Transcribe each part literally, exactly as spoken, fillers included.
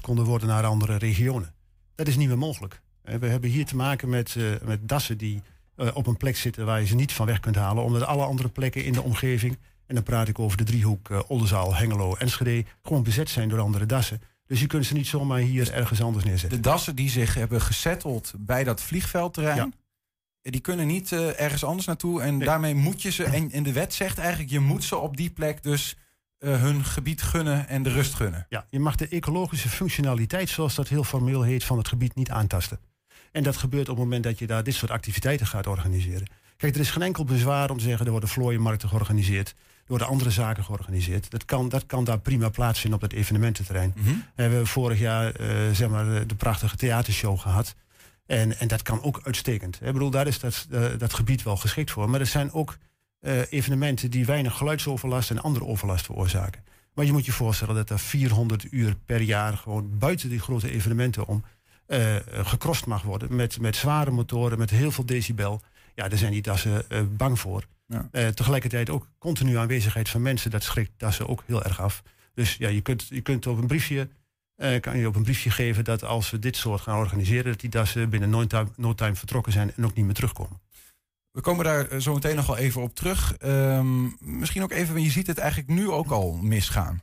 konden worden naar andere regionen. Dat is niet meer mogelijk. We hebben hier te maken met, uh, met dassen die uh, op een plek zitten waar je ze niet van weg kunt halen, omdat alle andere plekken in de omgeving, en dan praat ik over de driehoek uh, Oldenzaal, Hengelo, Enschede, gewoon bezet zijn door andere dassen. Dus je kunt ze niet zomaar hier ergens anders neerzetten. De dassen die zich hebben gesetteld bij dat vliegveldterrein, ja. Die kunnen niet uh, ergens anders naartoe. En nee. Daarmee moet je ze, en, en de wet zegt eigenlijk, je moet ze op die plek dus uh, hun gebied gunnen en de rust gunnen. Ja, je mag de ecologische functionaliteit, zoals dat heel formeel heet, van het gebied niet aantasten. En dat gebeurt op het moment dat je daar dit soort activiteiten gaat organiseren. Kijk, er is geen enkel bezwaar om te zeggen, er worden vlooienmarkten georganiseerd, er worden andere zaken georganiseerd. Dat kan, dat kan daar prima plaatsvinden op dat evenemententerrein. Mm-hmm. We hebben vorig jaar uh, zeg maar, de prachtige theatershow gehad. En, en dat kan ook uitstekend. Ik bedoel, daar is dat, uh, dat gebied wel geschikt voor. Maar er zijn ook uh, evenementen die weinig geluidsoverlast en andere overlast veroorzaken. Maar je moet je voorstellen dat er vierhonderd uur per jaar gewoon buiten die grote evenementen om uh, gecrossed mag worden. Met, met zware motoren, met heel veel decibel. Ja, daar zijn die dassen uh, bang voor. Ja. Uh, tegelijkertijd ook continue aanwezigheid van mensen. Dat schrikt dassen ook heel erg af. Dus ja, je kunt, je kunt op een briefje... Uh, kan je op een briefje geven dat als we dit soort gaan organiseren, dat die dassen binnen no time, no time vertrokken zijn en ook niet meer terugkomen. We komen daar zo meteen nog wel even op terug. Um, misschien ook even, je ziet het eigenlijk nu ook al misgaan.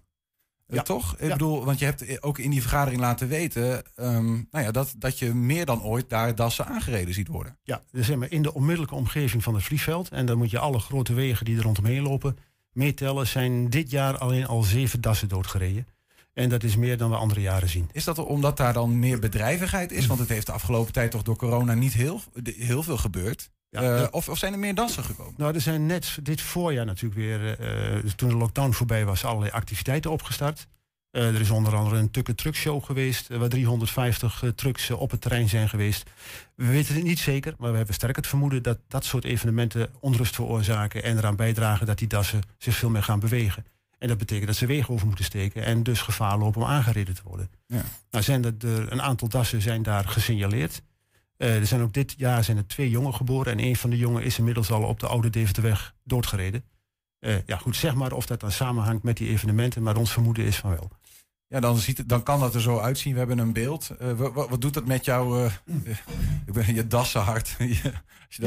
Uh, ja. Toch? Ik ja. bedoel, want je hebt ook in die vergadering laten weten um, nou ja, dat, dat je meer dan ooit daar dassen aangereden ziet worden. Ja, dus zeg maar, in de onmiddellijke omgeving van het vliegveld, en dan moet je alle grote wegen die er rondomheen lopen meetellen, zijn dit jaar alleen al zeven dassen doodgereden. En dat is meer dan we andere jaren zien. Is dat omdat daar dan meer bedrijvigheid is? Want het heeft de afgelopen tijd toch door corona niet heel, heel veel gebeurd. Ja, uh, dat... of, of zijn er meer dansen gekomen? Nou, er zijn net dit voorjaar natuurlijk weer, uh, toen de lockdown voorbij was, allerlei activiteiten opgestart. Uh, er is onder andere een tukken-truckshow geweest, uh, waar driehonderdvijftig uh, trucks uh, op het terrein zijn geweest. We weten het niet zeker, maar we hebben sterk het vermoeden dat dat soort evenementen onrust veroorzaken en eraan bijdragen dat die dassen zich veel meer gaan bewegen. En dat betekent dat ze wegen over moeten steken en dus gevaar lopen om aangereden te worden. Ja. Nou, zijn dat er, een aantal dassen zijn daar gesignaleerd. Uh, er zijn ook dit jaar zijn er twee jongen geboren en een van de jongen is inmiddels al op de oude Deventerweg doodgereden. Uh, ja goed, zeg maar of dat dan samenhangt met die evenementen, maar ons vermoeden is van wel. Ja, dan, ziet het, dan kan dat er zo uitzien. We hebben een beeld. Uh, wat, wat doet dat met jou? Uh, mm. Je dassenhart. Als je dat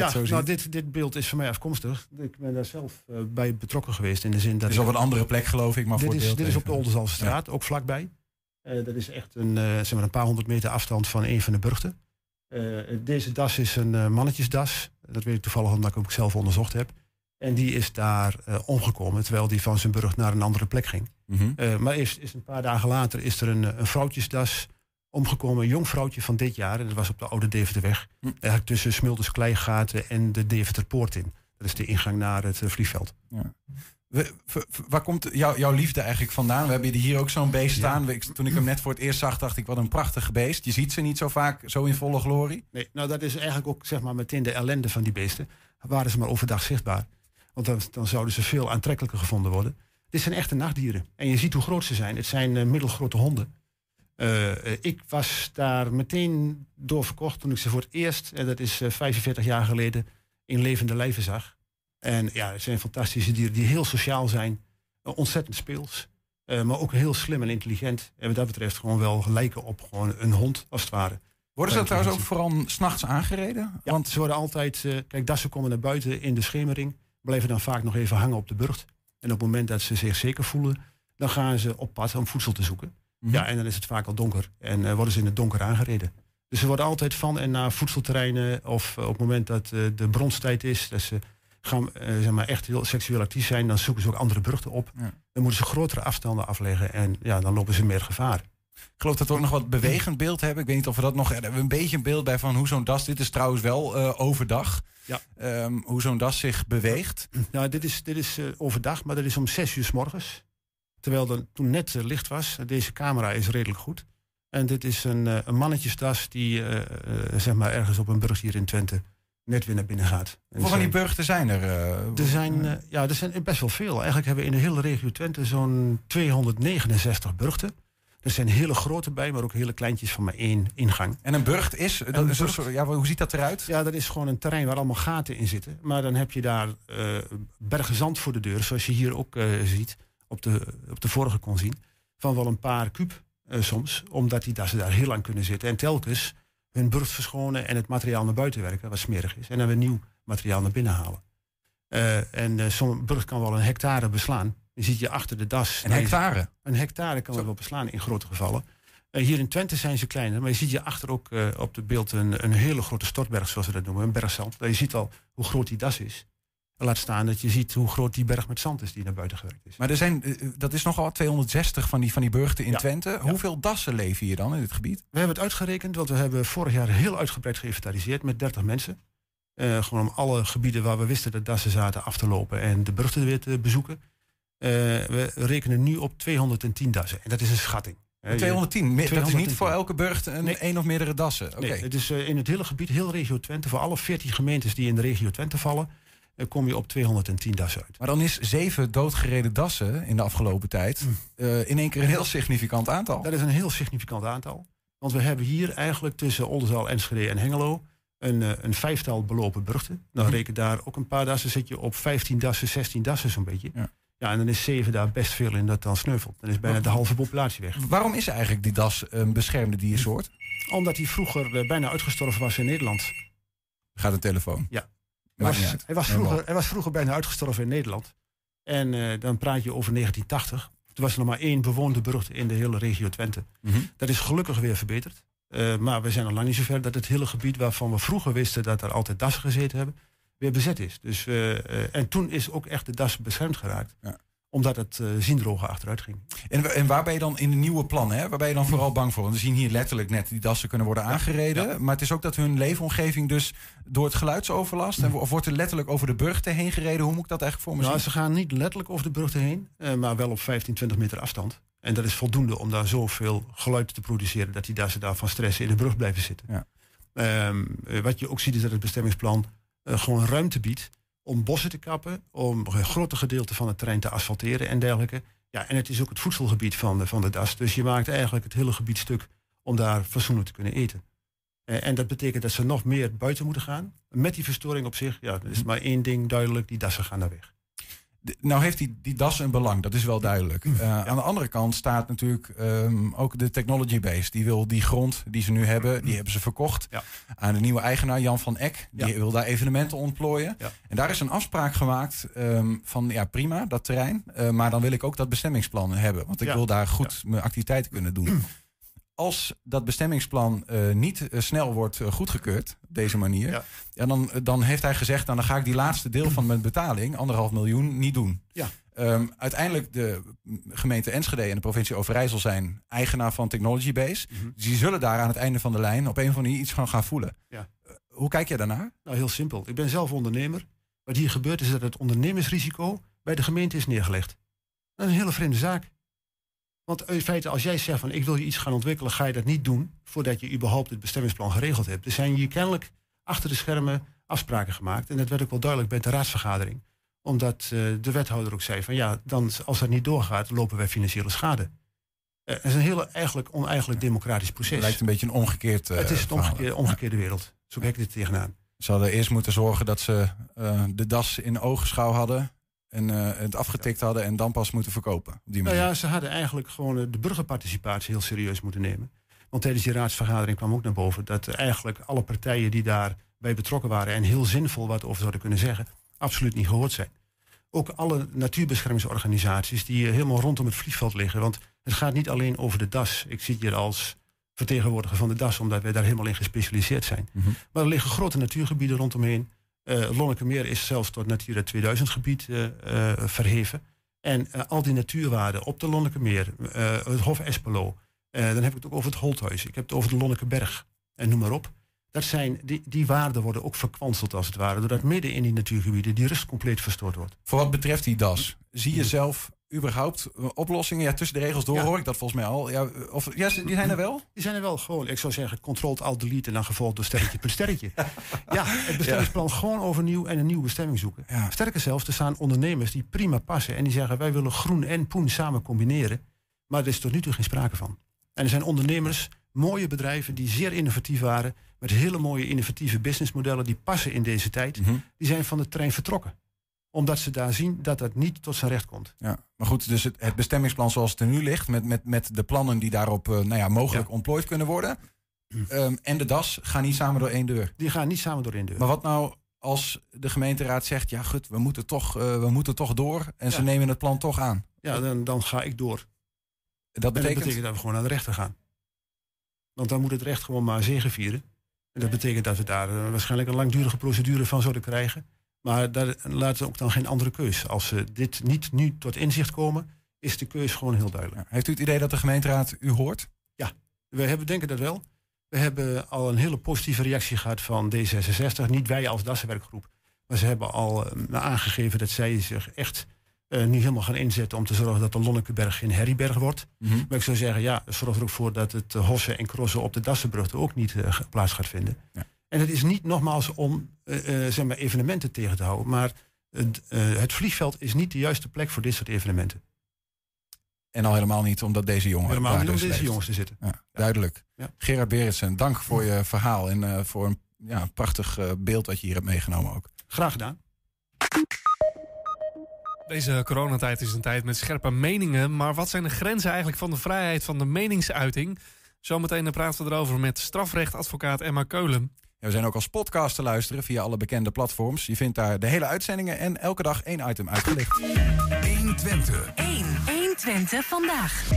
ja, zo ziet. Nou, dit, dit beeld is voor mij afkomstig. Ik ben daar zelf uh, bij betrokken geweest. In de zin dat. Het is op een andere plek, geloof ik. Maar dit, voor is, beeld dit is op de Oldenzaalstraat, ja. Ook vlakbij. Uh, dat is echt een, uh, zeg maar een paar honderd meter afstand van een van de burchten. Uh, deze das is een uh, mannetjesdas. Dat weet ik toevallig omdat ik hem zelf onderzocht heb. En die is daar uh, omgekomen, terwijl die van zijn burg naar een andere plek ging. Mm-hmm. Uh, maar is, is een paar dagen later is er een, een vrouwtjesdas omgekomen. Een jong vrouwtje van dit jaar. En dat was op de oude Deventerweg. Mm. Eigenlijk tussen Smilders Kleigaten en de Deventerpoort in. Dat is de ingang naar het uh, vliegveld. Ja. We, we, waar komt jou, jouw liefde eigenlijk vandaan? We hebben hier ook zo'n beest staan. Ja. Toen ik hem net voor het eerst zag, dacht ik, wat een prachtige beest. Je ziet ze niet zo vaak, zo in volle glorie. Nee, nou dat is eigenlijk ook zeg maar meteen de ellende van die beesten. Waren ze maar overdag zichtbaar. Want dan, dan zouden ze veel aantrekkelijker gevonden worden. Dit zijn echte nachtdieren. En je ziet hoe groot ze zijn. Het zijn uh, middelgrote honden. Uh, ik was daar meteen door verkocht toen ik ze voor het eerst, en dat is uh, vijfenveertig jaar geleden, in levende lijven zag. En ja, het zijn fantastische dieren die heel sociaal zijn. Uh, ontzettend speels. Uh, maar ook heel slim en intelligent. En wat dat betreft gewoon wel lijken op gewoon een hond, als het ware. Worden ze trouwens ook vooral 's nachts aangereden? Ja, want ze worden altijd... Uh, kijk, dassen komen naar buiten in de schemering. Blijven dan vaak nog even hangen op de burcht. En op het moment dat ze zich zeker voelen, dan gaan ze op pad om voedsel te zoeken. Mm-hmm. Ja, en dan is het vaak al donker. En uh, worden ze in het donker aangereden. Dus ze worden altijd van en naar voedselterreinen. Of uh, op het moment dat uh, de bronstijd is, dat ze gaan, uh, zeg maar echt heel seksueel actief zijn, dan zoeken ze ook andere burchten op. Ja. Dan moeten ze grotere afstanden afleggen. En ja, dan lopen ze meer gevaar. Ik geloof dat we ook nog wat bewegend beeld hebben. Ik weet niet of we dat nog... We hebben een beetje een beeld bij van hoe zo'n das... Dit is trouwens wel uh, overdag. Ja. Um, hoe zo'n das zich beweegt. Nou, dit is, dit is uh, overdag, maar dat is om zes uur 's morgens. Terwijl er toen net uh, licht was. Deze camera is redelijk goed. En dit is een, uh, een mannetjesdas die uh, uh, zeg maar ergens op een burg hier in Twente net weer naar binnen gaat. Hoeveel van die burchten zijn er? Uh, er, zijn, uh, ja, er zijn best wel veel. Eigenlijk hebben we in de hele regio Twente zo'n tweehonderdnegenenzestig burchten. Er zijn hele grote bij, maar ook hele kleintjes van maar één ingang. En een burcht is? Dat een is burcht, soort, ja, hoe ziet dat eruit? Ja, dat is gewoon een terrein waar allemaal gaten in zitten. Maar dan heb je daar uh, bergen zand voor de deur, zoals je hier ook uh, ziet, op de, op de vorige kon zien. Van wel een paar kuub. Uh, soms, omdat die dassen daar heel lang kunnen zitten. En telkens hun burcht verschonen en het materiaal naar buiten werken, wat smerig is. En dan weer nieuw materiaal naar binnen halen. Uh, en uh, zo'n burcht kan wel een hectare beslaan. Je ziet je achter de das. Een hectare? Je, een hectare kan het wel beslaan in grote gevallen. Uh, hier in Twente zijn ze kleiner, maar je ziet je achter ook uh, op het beeld een, een hele grote stortberg, zoals ze dat noemen, een bergzand. Je ziet al hoe groot die das is. Laat staan dat je ziet hoe groot die berg met zand is die naar buiten gewerkt is. Maar er zijn, dat is nogal tweehonderdzestig van die, van die burchten in ja, Twente. Ja. Hoeveel dassen leven hier dan in dit gebied? We hebben het uitgerekend, want we hebben vorig jaar heel uitgebreid geïnventariseerd met dertig mensen. Uh, gewoon om alle gebieden waar we wisten dat dassen zaten af te lopen en de burchten weer te bezoeken. Uh, we rekenen nu op tweehonderdtien dassen en dat is een schatting. tweehonderdtien, tweehonderdtien. Dat is niet voor elke burcht een nee. één of meerdere dassen? Okay. Nee, het is uh, in het hele gebied, heel regio Twente, voor alle veertien gemeentes die in de regio Twente vallen, kom je op tweehonderdtien dassen uit. Maar dan is zeven doodgereden dassen in de afgelopen tijd Mm. uh, in één keer een heel significant aantal. Dat is een heel significant aantal. Want we hebben hier eigenlijk tussen Oldenzaal, Enschede en Hengelo een, uh, een vijftal belopen burchten. Dan Mm. reken daar ook een paar dassen, zit je op vijftien dassen, zestien dassen zo'n beetje. Ja. Ja, en dan is zeven daar best veel in dat dan sneuvelt. Dan is bijna de halve populatie weg. Waarom is eigenlijk die das een beschermde diersoort? Omdat hij vroeger uh, bijna uitgestorven was in Nederland. Gaat een telefoon? Ja. Hij was, hij, was vroeger, hij was vroeger bijna uitgestorven in Nederland. En uh, dan praat je over negentientachtig. Toen was er nog maar één bewoonde burcht in de hele regio Twente. Mm-hmm. Dat is gelukkig weer verbeterd. Uh, maar we zijn al lang niet zover dat het hele gebied waarvan we vroeger wisten dat er altijd dassen gezeten hebben, weer bezet is. Dus, uh, uh, en toen is ook echt de das beschermd geraakt. Ja. Omdat het uh, ziendrogen achteruit ging. En, en waar ben je dan in de nieuwe plannen, hè? Waar ben je dan vooral bang voor? Want we zien hier letterlijk net die dassen kunnen worden aangereden. Ja. Maar het is ook dat hun leefomgeving dus door het geluidsoverlast, en, of wordt er letterlijk over de burchten heen gereden? Hoe moet ik dat eigenlijk voor me nou, zien? Ze gaan niet letterlijk over de burchten heen, uh, maar wel op vijftien, twintig meter afstand. En dat is voldoende om daar zoveel geluid te produceren dat die dassen daar van stress in de brug blijven zitten. Ja. Um, wat je ook ziet is dat het bestemmingsplan uh, gewoon ruimte biedt om bossen te kappen, om een grote gedeelte van het terrein te asfalteren en dergelijke. Ja, en het is ook het voedselgebied van de, van de das. Dus je maakt eigenlijk het hele gebied stuk om daar fatsoenlijk te kunnen eten. En, en dat betekent dat ze nog meer buiten moeten gaan. Met die verstoring op zich, ja, er is maar één ding duidelijk, die dassen gaan naar weg. De, nou heeft die, die das een belang, dat is wel duidelijk. Uh, ja. Aan de andere kant staat natuurlijk um, ook de Technology Base. Die wil die grond die ze nu hebben, die hebben ze verkocht. Ja. Aan de nieuwe eigenaar, Jan van Eck. Die ja. wil daar evenementen ontplooien. Ja. En daar is een afspraak gemaakt um, van, ja prima, dat terrein. Uh, maar dan wil ik ook dat bestemmingsplan hebben. Want ik ja. wil daar goed ja. mijn activiteiten kunnen doen. Als dat bestemmingsplan uh, niet uh, snel wordt uh, goedgekeurd op deze manier, ja. Ja, dan, dan heeft hij gezegd, nou, dan ga ik die laatste deel van mijn betaling, anderhalf miljoen, niet doen. Ja. Um, uiteindelijk de gemeente Enschede en de provincie Overijssel zijn eigenaar van Technology Base. Mm-hmm. Dus die zullen daar aan het einde van de lijn op een of andere manier iets van gaan voelen. Ja. Uh, hoe kijk jij daarnaar? Nou, heel simpel. Ik ben zelf ondernemer. Wat hier gebeurt is dat het ondernemersrisico bij de gemeente is neergelegd. Dat is een hele vreemde zaak. Want in feite, als jij zegt van ik wil je iets gaan ontwikkelen, ga je dat niet doen voordat je überhaupt het bestemmingsplan geregeld hebt. Er zijn hier kennelijk achter de schermen afspraken gemaakt. En dat werd ook wel duidelijk bij de raadsvergadering. Omdat uh, de wethouder ook zei van ja, dan, als dat niet doorgaat, lopen wij financiële schade. Uh, dat is een heel eigenlijk oneigenlijk democratisch proces. Het lijkt een beetje een omgekeerd uh, Het is het omgekeerde, omgekeerde wereld. Zo kijk ik dit tegenaan. Ze hadden eerst moeten zorgen dat ze uh, de das in oogschouw hadden. En uh, het afgetikt ja. hadden en dan pas moeten verkopen. Op die manier. Nou ja, ze hadden eigenlijk gewoon uh, de burgerparticipatie heel serieus moeten nemen. Want tijdens die raadsvergadering kwam ook naar boven dat uh, eigenlijk alle partijen die daarbij betrokken waren en heel zinvol wat over zouden kunnen zeggen, absoluut niet gehoord zijn. Ook alle natuurbeschermingsorganisaties die uh, helemaal rondom het vliegveld liggen. Want het gaat niet alleen over de das. Ik zit hier als vertegenwoordiger van de das, omdat wij daar helemaal in gespecialiseerd zijn. Mm-hmm. Maar er liggen grote natuurgebieden rondomheen. Uh, Lonnekermeer is zelfs tot Natura tweeduizend gebied uh, uh, verheven. En uh, al die natuurwaarden op de Lonnekermeer, uh, het Hof Espelo, uh, dan heb ik het ook over het Holthuis, ik heb het over de Lonnekerberg en noem maar op. Dat zijn, die, die waarden worden ook verkwanseld als het ware, doordat midden in die natuurgebieden die rust compleet verstoord wordt. Voor wat betreft die das, zie je zelf überhaupt oplossingen? Ja, tussen de regels door ja. hoor ik dat volgens mij al. Ja, of, ja, die zijn er wel? Die zijn er wel, gewoon. Ik zou zeggen, control alt delete en dan gevolgd door sterretje per sterretje. Ja, het bestemmingsplan ja. gewoon overnieuw en een nieuwe bestemming zoeken. Ja. Sterker zelfs, er staan ondernemers die prima passen en die zeggen, wij willen groen en poen samen combineren. Maar er is tot nu toe geen sprake van. En er zijn ondernemers, mooie bedrijven die zeer innovatief waren, met hele mooie innovatieve businessmodellen die passen in deze tijd. Mm-hmm. Die zijn van de trein vertrokken. Omdat ze daar zien dat dat niet tot zijn recht komt. Ja, maar goed, dus het, het bestemmingsplan zoals het er nu ligt... met, met, met de plannen die daarop uh, nou ja, mogelijk ja. ontplooid kunnen worden... Um, en de D A S gaan niet samen door één deur. Die gaan niet samen door één deur. Maar wat nou als de gemeenteraad zegt... ja, gut, we moeten toch, uh, we moeten toch door... en ja. ze nemen het plan toch aan. Ja, dan, dan ga ik door. Dat betekent... dat betekent dat we gewoon naar de rechter gaan. Want dan moet het recht gewoon maar zegevieren. En dat betekent dat we daar uh, waarschijnlijk een langdurige procedure van zullen krijgen... Maar daar laten ze ook dan geen andere keus. Als ze dit niet nu tot inzicht komen, is de keus gewoon heel duidelijk. Heeft u het idee dat de gemeenteraad u hoort? Ja, we hebben, denken dat wel. We hebben al een hele positieve reactie gehad van D zesenzestig. Niet wij als DAS-werkgroep. Maar ze hebben al uh, aangegeven dat zij zich echt uh, niet helemaal gaan inzetten... om te zorgen dat de Lonnekerberg geen herrieberg wordt. Mm-hmm. Maar ik zou zeggen, ja, zorg er ook voor dat het uh, hossen en crossen op de Dassenbrug... ook niet uh, plaats gaat vinden. Ja. En het is niet nogmaals om uh, zeg maar evenementen tegen te houden. Maar het, uh, het vliegveld is niet de juiste plek voor dit soort evenementen. En al helemaal niet omdat deze jongen Helemaal niet om dus deze leeft. jongens te zitten. Ja, ja. Duidelijk. Ja. Gerard Beritsen, dank voor je verhaal. En uh, voor een ja, prachtig uh, beeld dat je hier hebt meegenomen ook. Graag gedaan. Deze coronatijd is een tijd met scherpe meningen. Maar wat zijn de grenzen eigenlijk van de vrijheid van de meningsuiting? Zometeen praten we erover met strafrechtadvocaat Emma Keulen. We zijn ook als podcast te luisteren via alle bekende platforms. Je vindt daar de hele uitzendingen en elke dag één item uitgelicht. één Twente vandaag.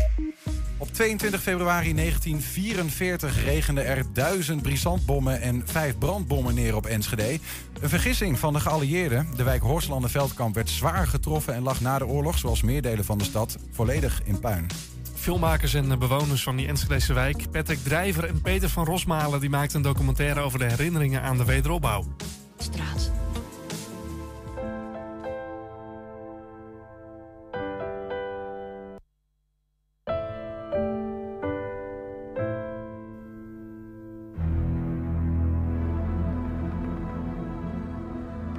Op tweeëntwintig februari negentien vierenveertig regenden er duizend brisantbommen en vijf brandbommen neer op Enschede. Een vergissing van de geallieerden. De wijk Horstlanden-Veldkamp werd zwaar getroffen en lag na de oorlog, zoals meer delen van de stad, volledig in puin. Filmmakers en bewoners van die Enschedese wijk, Patrick Drijver en Peter van Roosmalen... die maakten een documentaire over de herinneringen aan de wederopbouw. Straat.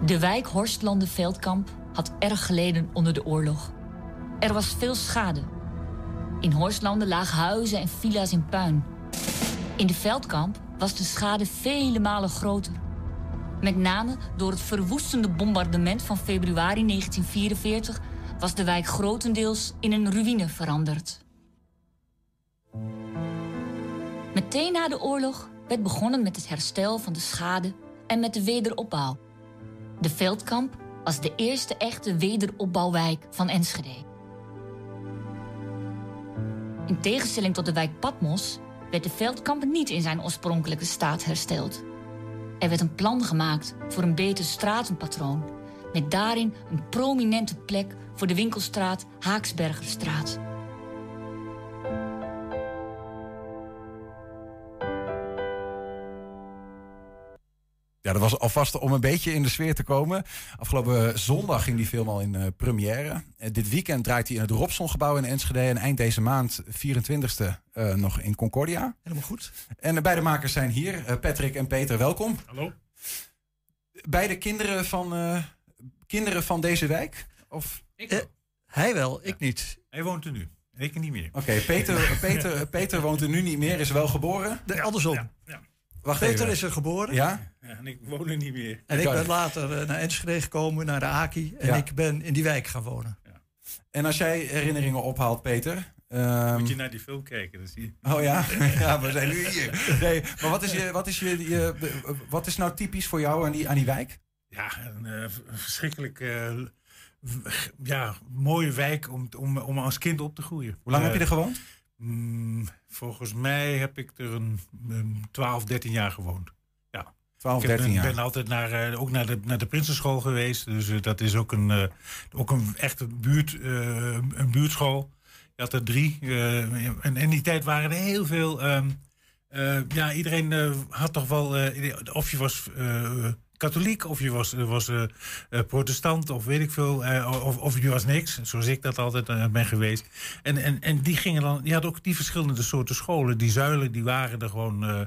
De wijk Horstlanden-Veldkamp had erg geleden onder de oorlog. Er was veel schade... In Horstlanden lagen huizen en villa's in puin. In de Veldkamp was de schade vele malen groter. Met name door het verwoestende bombardement van februari negentien vierenveertig... was de wijk grotendeels in een ruïne veranderd. Meteen na de oorlog werd begonnen met het herstel van de schade en met de wederopbouw. De Veldkamp was de eerste echte wederopbouwwijk van Enschede. In tegenstelling tot de wijk Patmos werd de Veldkamp niet in zijn oorspronkelijke staat hersteld. Er werd een plan gemaakt voor een beter stratenpatroon... met daarin een prominente plek voor de winkelstraat Haaksbergerstraat. Ja, dat was alvast om een beetje in de sfeer te komen. Afgelopen zondag ging die film al in uh, première. Uh, dit weekend draait hij in het Robsongebouw in Enschede... en eind deze maand, vierentwintigste, uh, nog in Concordia. Helemaal goed. En uh, beide makers zijn hier. Uh, Patrick en Peter, welkom. Hallo. Beide kinderen van, uh, kinderen van deze wijk? Of? Ik uh, hij wel, ik ja. niet. Hij woont er nu. Ik niet meer. Oké, okay, Peter, Peter, Peter woont er nu niet meer, is wel geboren. Nee, andersom. Ja, ja. Wacht Peter even. Is er geboren. Ja? Ja, en ik woon er niet meer. En ik ben later uh, naar Enschede gekomen, naar de Aki. En ja. ik ben in die wijk gaan wonen. Ja. En als jij herinneringen ophaalt, Peter... Um... Moet je naar die film kijken, dan zie je. Oh ja? Ja, we zijn nu hier. Nee, maar wat is, je, wat, is je, je, wat is nou typisch voor jou aan die, aan die wijk? Ja, een uh, verschrikkelijk uh, ja, mooie wijk om, om, om als kind op te groeien. Hoe lang uh, heb je er gewoond? Mm, volgens mij heb ik er een, een twaalf, dertien jaar gewoond. Ja. twaalf, dertien jaar. Ik ben altijd naar, uh, ook naar, de, naar de Prinsenschool geweest. Dus uh, dat is ook een, uh, ook een echte buurt, uh, een buurtschool. Je had er drie. Uh, en in die tijd waren er heel veel... Um, uh, ja, iedereen uh, had toch wel... Uh, of je was... Uh, katholiek, of je was, was uh, uh, protestant, of weet ik veel, uh, of, of je was niks, zoals ik dat altijd uh, ben geweest. En, en, en die gingen dan, je had ook die verschillende soorten scholen, die zuilen, die waren er gewoon uh,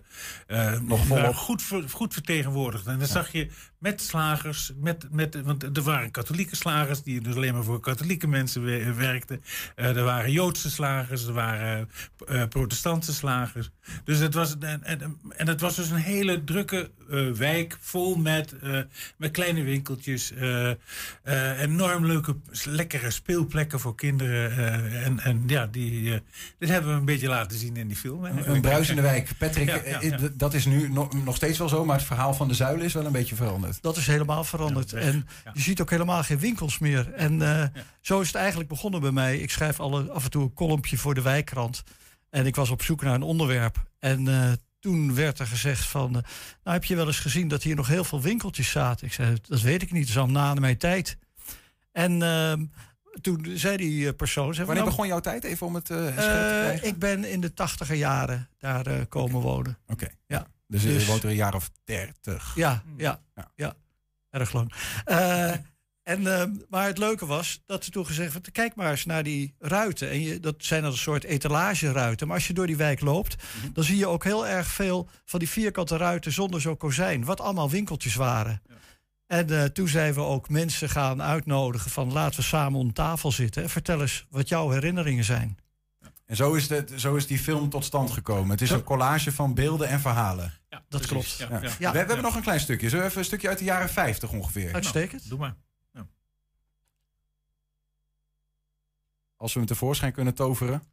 uh, nog waren goed, ver, goed vertegenwoordigd. En dan ja. zag je Met slagers, met, met, want er waren katholieke slagers die dus alleen maar voor katholieke mensen we, werkten. Uh, er waren Joodse slagers, er waren uh, protestantse slagers. Dus het was, en, en, en het was dus een hele drukke uh, wijk vol met, uh, met kleine winkeltjes. Uh, uh, enorm leuke, lekkere speelplekken voor kinderen. Uh, en, en ja, die, uh, dit hebben we een beetje laten zien in die film. Hè? Een, een bruisende wijk. Patrick, ja, ja, ja. Dat is nu no- nog steeds wel zo, maar het verhaal van de zuilen is wel een beetje veranderd. Dat is helemaal veranderd. En je ziet ook helemaal geen winkels meer. En uh, ja. zo is het eigenlijk begonnen bij mij. Ik schrijf alle, af en toe een kolompje voor de wijkkrant. En ik was op zoek naar een onderwerp. En uh, toen werd er gezegd van... Uh, nou, heb je wel eens gezien dat hier nog heel veel winkeltjes zaten? Ik zei, dat weet ik niet. Dat is al na mijn tijd. En... Uh, Toen zei die persoon... Zei, Wanneer nou, begon jouw tijd even om het uh, uh, te krijgen? Ik ben in de tachtiger jaren daar uh, komen okay. wonen. Oké, okay. ja. dus, dus je woont er een jaar of dertig. Ja, ja, ja. ja. Erg lang. Uh, en, uh, maar het leuke was dat ze toen gezegd werd... kijk maar eens naar die ruiten. En je, dat zijn dan een soort etalageruiten. Maar als je door die wijk loopt... Mm-hmm. dan zie je ook heel erg veel van die vierkante ruiten zonder zo'n kozijn. Wat allemaal winkeltjes waren. Ja. En uh, toen zijn we ook mensen gaan uitnodigen van laten we samen om tafel zitten. En vertel eens wat jouw herinneringen zijn. En zo is, de, zo is die film tot stand gekomen. Het is een collage van beelden en verhalen. Ja, dat precies. klopt. Ja, ja. Ja. We, we hebben ja. nog een klein stukje. Zullen we even een stukje uit de jaren vijftig ongeveer? Uitstekend. Nou, doe maar. Ja. Als we hem tevoorschijn kunnen toveren.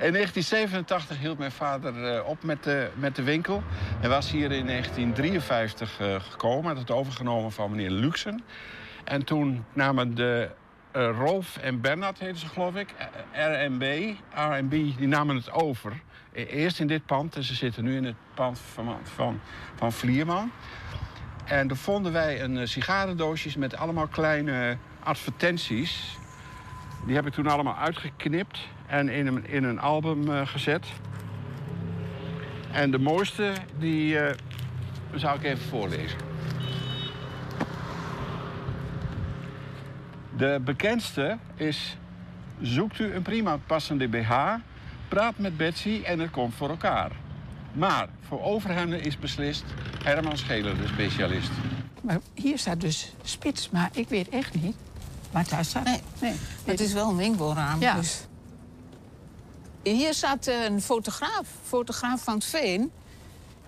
In negentien zevenentachtig hield mijn vader op met de, met de winkel. Hij was hier in negentien drieënvijftig gekomen. Had het overgenomen van meneer Luxen. En toen namen de uh, Rolf en Bernard, heten ze geloof ik, R en B, R en B, die namen het over. Eerst in dit pand en ze zitten nu in het pand van, van, van Vlierman. En daar vonden wij een uh, sigarendoosjes met allemaal kleine advertenties. Die heb ik toen allemaal uitgeknipt en in een, in een album uh, gezet. En de mooiste, die uh, zou ik even voorlezen. De bekendste is... Zoekt u een prima passende B H, praat met Betsy en het komt voor elkaar. Maar voor overhemden is beslist Herman Schelen, de specialist. Maar hier staat dus spits, maar ik weet echt niet... Maar daar staat... Nee, nee. Het is wel een winkelraam. Ja. Dus. Hier zat een fotograaf, fotograaf van het Veen.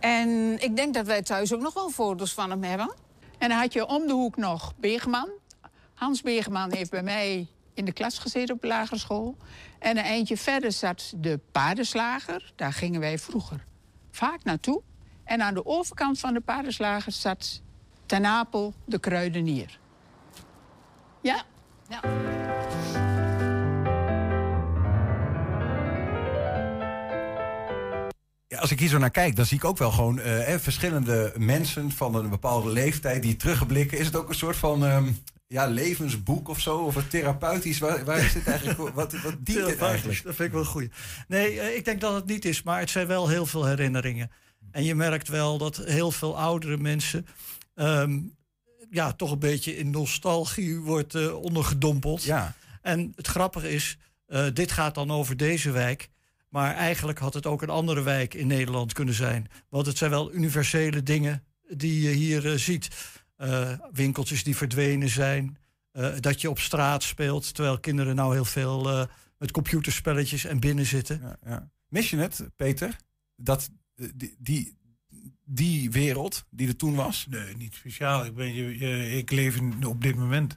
En ik denk dat wij thuis ook nog wel foto's van hem hebben. En dan had je om de hoek nog Begeman. Hans Begeman heeft bij mij in de klas gezeten op de lagere school. En een eindje verder zat de paardenslager. Daar gingen wij vroeger vaak naartoe. En aan de overkant van de paardenslager zat Ten Apel de kruidenier. Ja. ja. Ja, als ik hier zo naar kijk, dan zie ik ook wel gewoon uh, eh, verschillende mensen van een bepaalde leeftijd die terugblikken. Is het ook een soort van um, ja, levensboek of zo? Of het therapeutisch? Waar, waar is dit eigenlijk? Wat, wat dient dit eigenlijk? Dat vind ik wel goed. Nee, uh, ik denk dat het niet is, maar het zijn wel heel veel herinneringen. En je merkt wel dat heel veel oudere mensen... Um, ja, toch een beetje in nostalgie wordt uh, ondergedompeld. Ja. En het grappige is, uh, dit gaat dan over deze wijk... maar eigenlijk had het ook een andere wijk in Nederland kunnen zijn. Want het zijn wel universele dingen die je hier uh, ziet. Uh, winkeltjes die verdwenen zijn. Uh, dat je op straat speelt, terwijl kinderen nou heel veel... Uh, met computerspelletjes en binnen zitten. Ja, ja. Mis je het, Peter? Dat uh, die... die... Die wereld die er toen was? Nee, niet speciaal. Ik, ben, uh, ik leef in, op dit moment.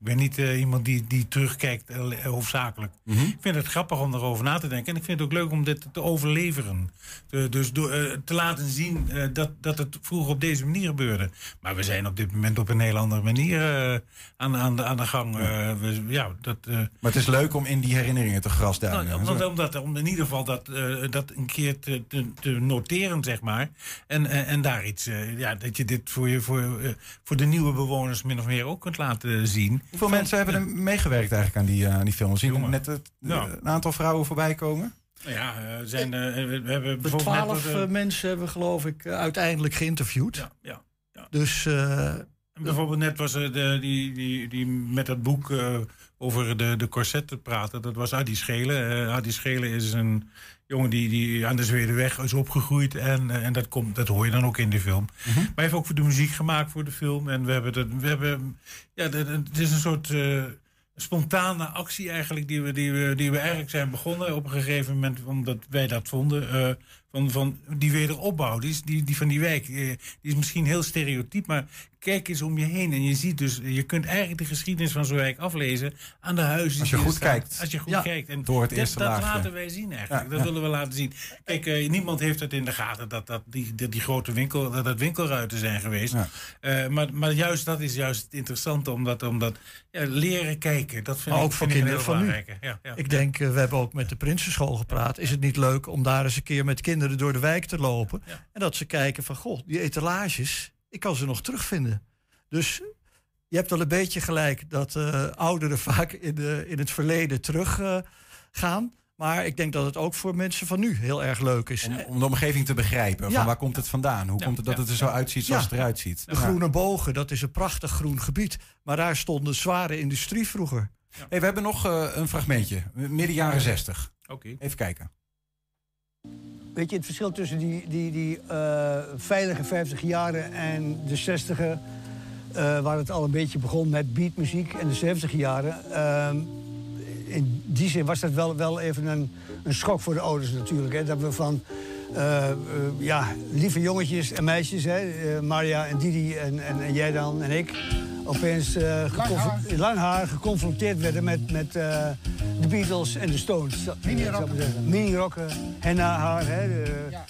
Ik ben niet uh, iemand die, die terugkijkt, uh, hoofdzakelijk. Mm-hmm. Ik vind het grappig om erover na te denken. En ik vind het ook leuk om dit te overleveren. Uh, dus door, uh, te laten zien uh, dat, dat het vroeger op deze manier gebeurde. Maar we zijn op dit moment op een heel andere manier uh, aan, aan, de, aan de gang. Uh, we, ja, dat, uh, maar het is leuk om in die herinneringen te grasduinen. Nou, omdat, om in ieder geval dat, uh, dat een keer te, te, te noteren, zeg maar. En, uh, en daar iets, uh, ja, dat je dit voor, je, voor, uh, voor de nieuwe bewoners min of meer ook kunt laten zien. Hoeveel van, mensen hebben er ja. meegewerkt eigenlijk aan die, uh, aan die film? Zien we net het, nou. een aantal vrouwen voorbij komen? Ja, uh, zijn, uh, we hebben bijvoorbeeld twaalf net, uh, mensen hebben we geloof ik uh, uiteindelijk geïnterviewd. Ja, ja, ja. Dus uh, Bijvoorbeeld net was er de, die, die, die met dat boek uh, over de, de corsetten praten. Dat was Adi Schelen. Uh, Adi Schelen is een jongen die, die aan de Zwedenweg is opgegroeid. En, uh, en dat, komt, dat hoor je dan ook in de film. Mm-hmm. Maar hij heeft ook voor de muziek gemaakt voor de film. En we hebben... Dat, we hebben ja, dat, het is een soort... Uh, spontane actie eigenlijk die we, die, we, die we eigenlijk zijn begonnen op een gegeven moment, omdat wij dat vonden, uh, van, van die wederopbouw, die, is, die, die van die wijk, uh, die is misschien heel stereotyp, maar kijk eens om je heen en je ziet dus, je kunt eigenlijk de geschiedenis van zo'n wijk aflezen aan de huizen. Als je goed staan, kijkt. Als je goed ja, kijkt. En door het dat, eerste dat laagje. Laten wij zien eigenlijk, ja, dat ja. willen we laten zien. Kijk, uh, niemand heeft het in de gaten dat, dat, die, dat die grote winkel, dat dat winkelruiten zijn geweest. Ja. Uh, maar, maar juist dat is juist het interessante, omdat, omdat ja, leren kijken. Dat vind maar ook ik, voor kinderen van nu. Ja, ja. Ik denk, we hebben ook met de Prinsenschool gepraat. Is het niet leuk om daar eens een keer met kinderen door de wijk te lopen? Ja. En dat ze kijken van, goh, die etalages, ik kan ze nog terugvinden. Dus je hebt al een beetje gelijk dat uh, ouderen vaak in, de, in het verleden teruggaan. Uh, maar ik denk dat het ook voor mensen van nu heel erg leuk is. Om, om de omgeving te begrijpen. Ja. Van waar komt het vandaan? Hoe ja. komt het dat het er zo uitziet zoals ja. het eruit ziet? De Groene Bogen, dat is een prachtig groen gebied. Maar daar stond een zware industrie vroeger. Ja. Hey, we hebben nog uh, een fragmentje. Midden jaren zestig. Okay. Even kijken. Weet je, het verschil tussen die, die, die uh, veilige vijftig jaren en de zestiger... Uh, waar het al een beetje begon met beatmuziek en de zeventig jaren... Uh, in die zin was dat wel, wel even een, een schok voor de ouders natuurlijk. Hè? Dat we van uh, uh, ja, lieve jongetjes en meisjes, hè? Uh, Maria en Didi en, en, en jij dan en ik... opeens uh, lang, haar. lang haar geconfronteerd werden met, met uh, de Beatles en de Stones. Mini-rocken. Mini-rocken, henna haar. Hè? De, ja.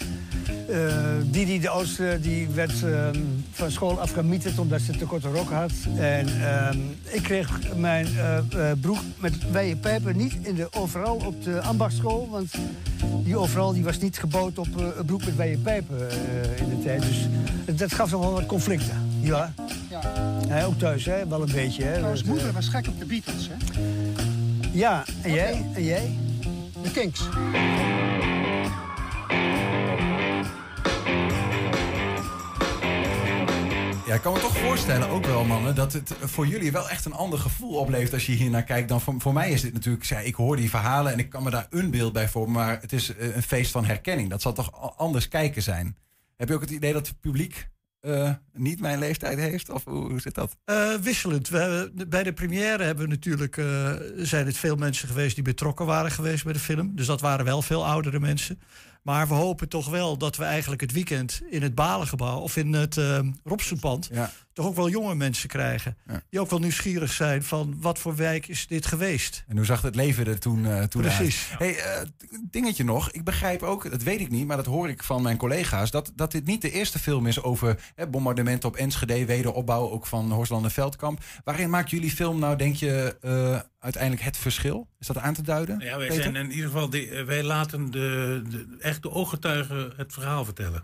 uh, Didi, de oudste, die werd um, van school afgemieterd omdat ze te korte rok had. En um, ik kreeg mijn uh, uh, broek met wijde pijpen niet in de overal op de ambachtsschool. Want die overal die was niet gebouwd op uh, een broek met wijde pijpen uh, in de tijd. Dus dat gaf nog wel wat conflicten. Ja, ja. He, ook thuis, hè? Wel een beetje. Hè? Trouwens, moeder was gek op de Beatles, hè? Ja, en okay. jij? En jij? De Kinks. Ja, ik kan me toch voorstellen, ook wel mannen, dat het voor jullie wel echt een ander gevoel opleeft als je hier naar kijkt. Dan voor, voor mij is dit natuurlijk, ja, ik hoor die verhalen en ik kan me daar een beeld bij vormen, maar het is een feest van herkenning. Dat zal toch anders kijken zijn. Heb je ook het idee dat het publiek... Uh, niet mijn leeftijd heeft? Of hoe, hoe zit dat? Uh, wisselend. We hebben, bij de première hebben we natuurlijk, uh, zijn het veel mensen geweest die betrokken waren geweest bij de film. Dus dat waren wel veel oudere mensen. Maar we hopen toch wel dat we eigenlijk het weekend in het Balengebouw of in het uh, Robstenpand ja. toch ook wel jonge mensen krijgen. Ja. Die ook wel nieuwsgierig zijn van wat voor wijk is dit geweest. En hoe zag het leven er toen, uh, toen precies. uit? Precies. Hey, uh, dingetje nog. Ik begrijp ook, dat weet ik niet, maar dat hoor ik van mijn collega's, dat, dat dit niet de eerste film is over eh, bombardementen op Enschede, wederopbouw ook van Horstlanden-Veldkamp. Waarin maakt jullie film nou, denk je, uh, uiteindelijk het verschil? Is dat aan te duiden? Ja, wij Peter? zijn in ieder geval, de, wij laten de, de, echt de ooggetuigen het verhaal vertellen. Ik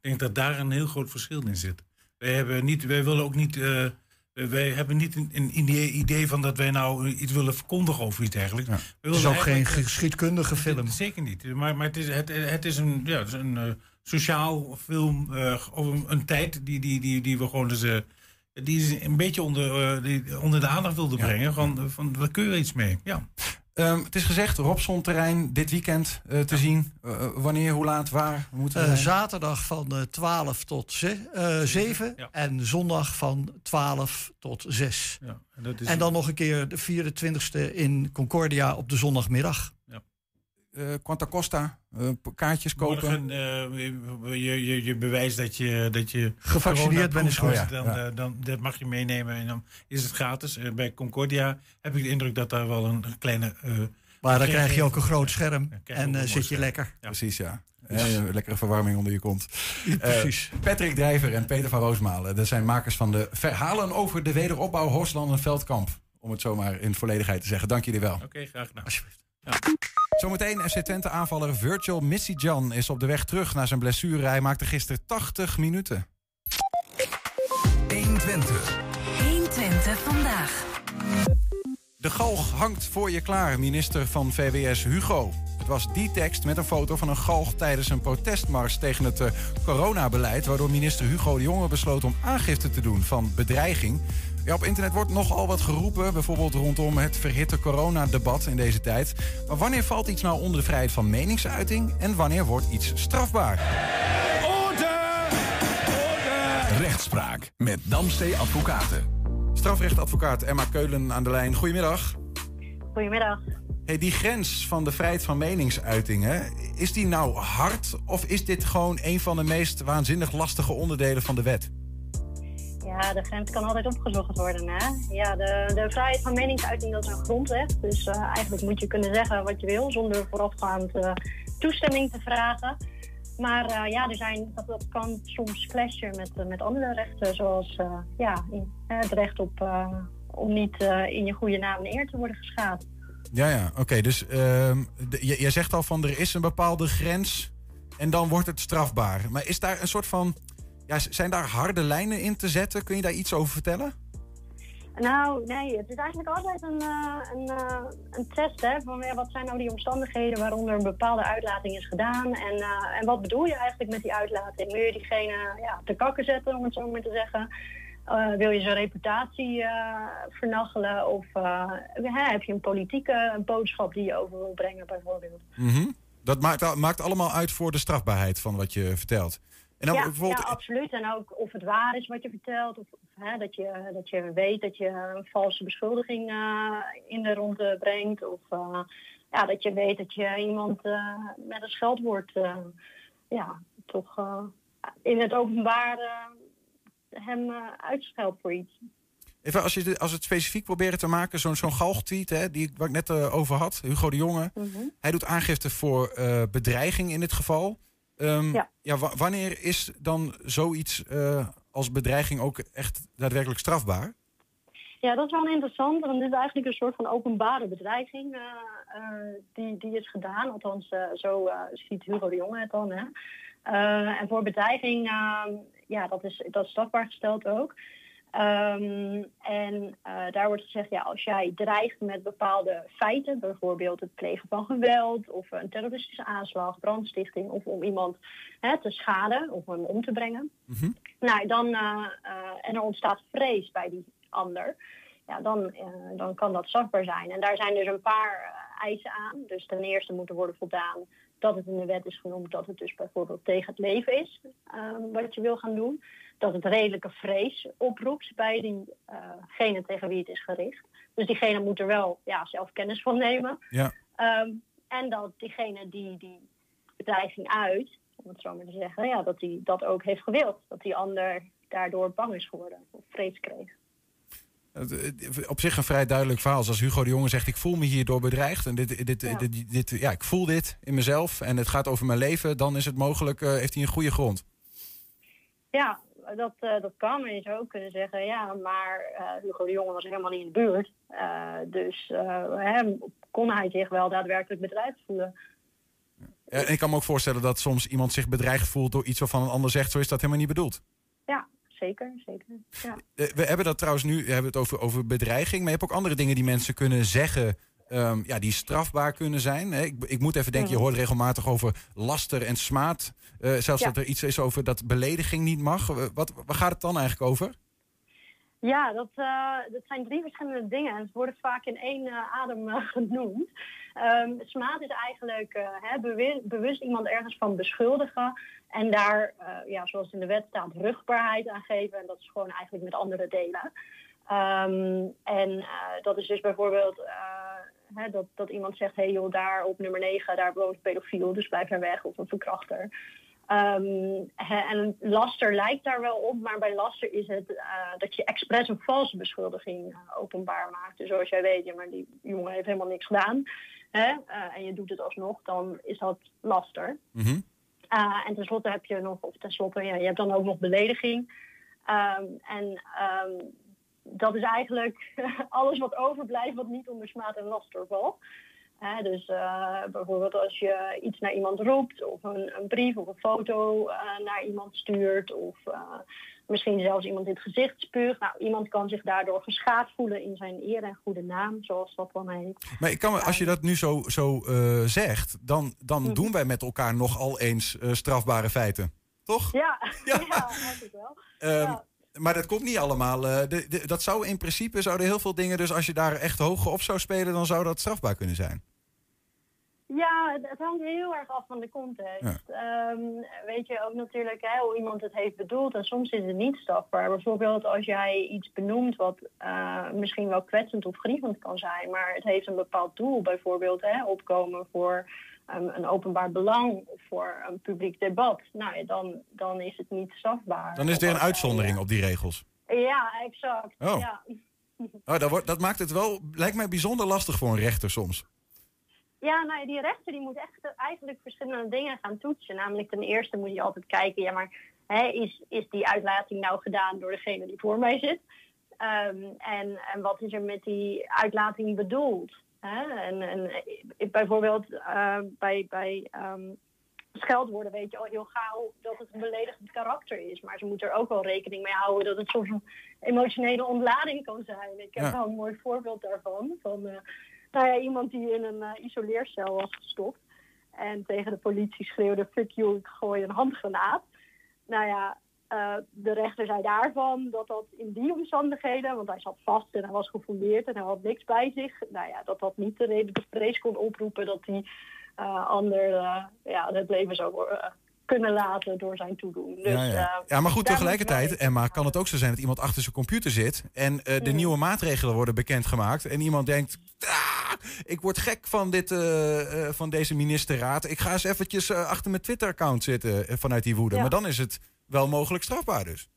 denk dat daar een heel groot verschil in zit. Wij hebben niet, wij willen ook niet, uh, wij hebben niet een, een idee van dat wij nou iets willen verkondigen over iets eigenlijk. Ja. Het is ook geen geschiedkundige film. Het, het, zeker niet. Maar, maar het is, het, het is een, ja, het is een uh, sociaal film uh, over een, een tijd die, die, die, die we gewoon dus, uh, die is een beetje onder, uh, die onder de aandacht wilden ja. brengen. Gewoon, van, daar kun je iets mee. Ja. Um, het is gezegd, Robson-terrein dit weekend uh, te ja. zien. Uh, wanneer, hoe laat, waar? Moeten we uh, zaterdag van uh, twaalf tot zeven ja. en zondag van twaalf tot zes. Ja, en, dat is en dan een... nog een keer de vierentwintigste in Concordia op de zondagmiddag. Ja. Uh, Quanta Costa, uh, kaartjes kopen. Morgen, uh, je, je, je bewijs dat je, dat je gevaccineerd bent, is oh, ja. dan, ja. dan dat mag je meenemen en dan is het gratis. Uh, bij Concordia heb ik de indruk dat daar wel een kleine. Uh, maar dan krijg je ook een groot scherm ja, en uh, zit je lekker. Ja. Precies, ja. Ja. Lekkere verwarming onder je kont. Ja, precies. Uh, Patrick Drijver en Peter van Roosmalen, dat zijn makers van de verhalen over de wederopbouw Horstlanden-Veldkamp. Om het zomaar in volledigheid te zeggen. Dank jullie wel. Oké, okay, graag gedaan. Alsjeblieft. Ja. Zometeen F C Twente-aanvaller Virgil Misidjan is op de weg terug naar zijn blessure. Hij maakte gisteren tachtig minuten. honderdtwintig. honderdtwintig vandaag. De galg hangt voor je klaar, minister van V W S Hugo. was die tekst met een foto van een galg tijdens een protestmars tegen het uh, coronabeleid, waardoor minister Hugo de Jonge besloot om aangifte te doen van bedreiging. Ja, op internet wordt nogal wat geroepen, bijvoorbeeld rondom het verhitte coronadebat in deze tijd. Maar wanneer valt iets nou onder de vrijheid van meningsuiting en wanneer wordt iets strafbaar? Orde! Orde! Rechtspraak met Damstee Advocaten. Strafrechtadvocaat Emma Keulen aan de lijn. Goedemiddag. Goedemiddag. Hey, die grens van de vrijheid van meningsuitingen, is die nou hard of is dit gewoon een van de meest waanzinnig lastige onderdelen van de wet? Ja, de grens kan altijd opgezocht worden, hè? Ja, de, de vrijheid van meningsuiting, dat is een grondrecht. Dus uh, eigenlijk moet je kunnen zeggen wat je wil zonder voorafgaand uh, toestemming te vragen. Maar uh, ja, er zijn, dat, dat kan soms clashen met, uh, met andere rechten, zoals uh, ja, in, het recht op, uh, om niet uh, in je goede naam en eer te worden geschaad. Ja, ja, oké. Okay, dus uh, jij zegt al van er is een bepaalde grens en dan wordt het strafbaar. Maar is daar een soort van, ja, zijn daar harde lijnen in te zetten? Kun je daar iets over vertellen? Nou, nee, het is eigenlijk altijd een, uh, een, uh, een test, hè, van ja, wat zijn nou die omstandigheden waaronder een bepaalde uitlating is gedaan en, uh, en wat bedoel je eigenlijk met die uitlating? Wil je diegene ja, te kakken zetten, om het zo maar te zeggen? Uh, wil je zijn reputatie uh, vernachelen of uh, heb je een politieke een boodschap die je over wil brengen bijvoorbeeld? Mm-hmm. Dat maakt, maakt allemaal uit voor de strafbaarheid van wat je vertelt. En dan ja, bijvoorbeeld... ja, absoluut. En ook of het waar is wat je vertelt. Of, of hè, dat, je, dat je weet dat je een valse beschuldiging uh, in de ronde brengt. Of uh, ja, dat je weet dat je iemand uh, met een scheldwoord uh, ja, toch uh, in het openbaar uh, hem uh, uitscheldt voor iets. Even als je als het specifiek proberen te maken, zo'n zo'n galgtweet, hè, die waar ik net uh, over had, Hugo de Jonge. Mm-hmm. Hij doet aangifte voor uh, bedreiging in dit geval. Um, ja. Ja, w- wanneer is dan zoiets uh, als bedreiging ook echt daadwerkelijk strafbaar? Ja, dat is wel interessant, want dit is eigenlijk een soort van openbare bedreiging uh, uh, die, die is gedaan. Althans, uh, zo uh, ziet Hugo de Jonge het dan. Hè. Uh, en voor bedreiging, uh, ja, dat is, dat is strafbaar gesteld ook. Um, en uh, daar wordt gezegd, ja, als jij dreigt met bepaalde feiten, bijvoorbeeld het plegen van geweld of een terroristische aanslag, brandstichting of om iemand hè, te schaden of hem om te brengen, mm-hmm. nou, dan, uh, uh, en er ontstaat vrees bij die ander, ja, dan, uh, dan kan dat strafbaar zijn. En daar zijn dus een paar uh, eisen aan. Dus ten eerste moet er worden voldaan dat het in de wet is genoemd dat het dus bijvoorbeeld tegen het leven is uh, wat je wil gaan doen. Dat het redelijke vrees oproept bij diegene uh, tegen wie het is gericht. Dus diegene moet er wel ja, zelf kennis van nemen. Ja. Um, en dat diegene die die bedreiging uit, om het zo maar te zeggen, ja, dat die dat ook heeft gewild. Dat die ander daardoor bang is geworden of vrees kreeg. Op zich een vrij duidelijk verhaal. Zoals Hugo de Jonge zegt, ik voel me hierdoor bedreigd. En dit, dit, ja. Dit, dit, ja, ik voel dit in mezelf en het gaat over mijn leven. Dan is het mogelijk, uh, heeft hij een goede grond. Ja, dat, uh, dat kan. En je zou ook kunnen zeggen, ja, maar uh, Hugo de Jonge was helemaal niet in de buurt. Uh, dus uh, hem, kon hij zich wel daadwerkelijk bedreigd voelen. Ja, en ik kan me ook voorstellen dat soms iemand zich bedreigd voelt door iets waarvan een ander zegt, zo is dat helemaal niet bedoeld. Ja. Zeker, zeker. Ja. We hebben dat trouwens nu, we hebben het over, over bedreiging. Maar je hebt ook andere dingen die mensen kunnen zeggen, um, ja, die strafbaar kunnen zijn. Ik, ik moet even denken, je hoort regelmatig over laster en smaad. Uh, zelfs ja. dat er iets is over dat belediging niet mag. Wat, waar gaat het dan eigenlijk over? Ja, dat, uh, dat zijn drie verschillende dingen. En ze worden vaak in één uh, adem uh, genoemd. Um, smaad is eigenlijk uh, hè, bewe- bewust iemand ergens van beschuldigen. En daar, uh, ja, zoals in de wet staat, ruchtbaarheid aan geven. En dat is gewoon eigenlijk met andere delen. Um, en uh, dat is dus bijvoorbeeld uh, hè, dat, dat iemand zegt, hé hey joh, daar op nummer negen, daar woont een pedofiel, dus blijf daar weg. Of een verkrachter. Um, he, en laster lijkt daar wel op, maar bij laster is het uh, dat je expres een valse beschuldiging uh, openbaar maakt. Dus zoals jij weet, ja, maar die jongen heeft helemaal niks gedaan. Hè? Uh, en je doet het alsnog, dan is dat laster. Mm-hmm. Uh, en tenslotte heb je nog, of tenslotte, ja, je hebt dan ook nog belediging. Um, en um, dat is eigenlijk alles wat overblijft wat niet onder smaad en laster valt. He, dus uh, bijvoorbeeld als je iets naar iemand roept of een, een brief of een foto uh, naar iemand stuurt of uh, misschien zelfs iemand in het gezicht spuugt. Nou, iemand kan zich daardoor geschaad voelen in zijn eer en goede naam, zoals dat dan heet. Maar ik kan, als je dat nu zo, zo uh, zegt, dan, dan hm. doen wij met elkaar nogal eens uh, strafbare feiten. Toch? Ja, ja. ja eigenlijk wel. Um, ja. Maar dat komt niet allemaal. Uh, de, de, dat zou in principe, zouden heel veel dingen, dus als je daar echt hoog op zou spelen, dan zou dat strafbaar kunnen zijn. Ja, het hangt heel erg af van de context. Ja. Um, weet je ook natuurlijk hè, hoe iemand het heeft bedoeld. En soms is het niet strafbaar. Bijvoorbeeld als jij iets benoemt wat uh, misschien wel kwetsend of grievend kan zijn. Maar het heeft een bepaald doel. Bijvoorbeeld hè, opkomen voor um, een openbaar belang of voor een publiek debat. Nou, dan, dan is het niet strafbaar. Dan is er een uitzondering op die regels. Ja, exact. Oh. Ja. Oh, dat, wordt, dat maakt het wel, lijkt mij bijzonder lastig voor een rechter soms. Ja, nou, die rechter die moet echt eigenlijk verschillende dingen gaan toetsen. Namelijk ten eerste moet je altijd kijken, ja, maar hè, is, is die uitlating nou gedaan door degene die voor mij zit? Um, en, en wat is er met die uitlating bedoeld? Hè? En, en bijvoorbeeld uh, bij, bij um, scheldwoorden weet je al heel gauw dat het een beledigend karakter is. Maar ze moeten er ook wel rekening mee houden dat het soms een emotionele ontlading kan zijn. Ik heb ja. wel een mooi voorbeeld daarvan, van... Uh, Nou ja, iemand die in een uh, isoleercel was gestopt en tegen de politie schreeuwde, fuck you, ik gooi een handgranaat. Nou ja, uh, de rechter zei daarvan dat dat in die omstandigheden, want hij zat vast en hij was gefouilleerd en hij had niks bij zich. Nou ja, dat dat niet de reden de vrees kon oproepen dat hij uh, ander uh, ja, het leven zou uh, kunnen laten door zijn toedoen. Dus, ja, ja. ja, maar goed, tegelijkertijd, Emma, kan het ook zo zijn dat iemand achter zijn computer zit en uh, de mm. nieuwe maatregelen worden bekendgemaakt en iemand denkt, ah, ik word gek van, dit, uh, uh, van deze ministerraad. Ik ga eens eventjes uh, achter mijn Twitter-account zitten uh, vanuit die woede. Ja. Maar dan is het wel mogelijk strafbaar dus.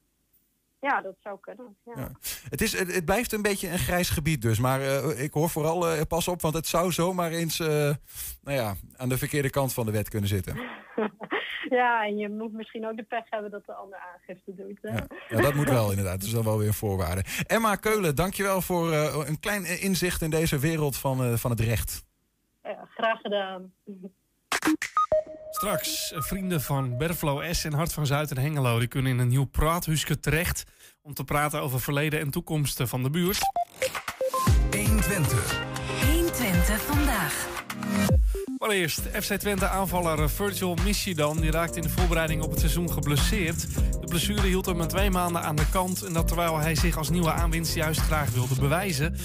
Ja, dat zou kunnen. Ja. Ja. Het, is, het, het blijft een beetje een grijs gebied dus. Maar uh, ik hoor vooral, uh, pas op, want het zou zomaar eens uh, nou ja, aan de verkeerde kant van de wet kunnen zitten. Ja, en je moet misschien ook de pech hebben dat de ander aangifte doet. Hè? Ja, ja, dat moet wel inderdaad. Dat is dan wel weer een voorwaarde. Emma Keulen, dankjewel voor uh, een klein inzicht in deze wereld van, uh, van het recht. Ja, graag gedaan. Straks, vrienden van Bergvlo S en Hart van Zuid en Hengelo, die kunnen in een nieuw praathuisje terecht om te praten over verleden en toekomsten van de buurt. honderdtwintig. honderdtwintig vandaag. Maar eerst, F C Twente aanvaller Virgil Misidjan, die raakte in de voorbereiding op het seizoen geblesseerd. De blessure hield hem twee maanden aan de kant en dat terwijl hij zich als nieuwe aanwinst juist graag wilde bewijzen.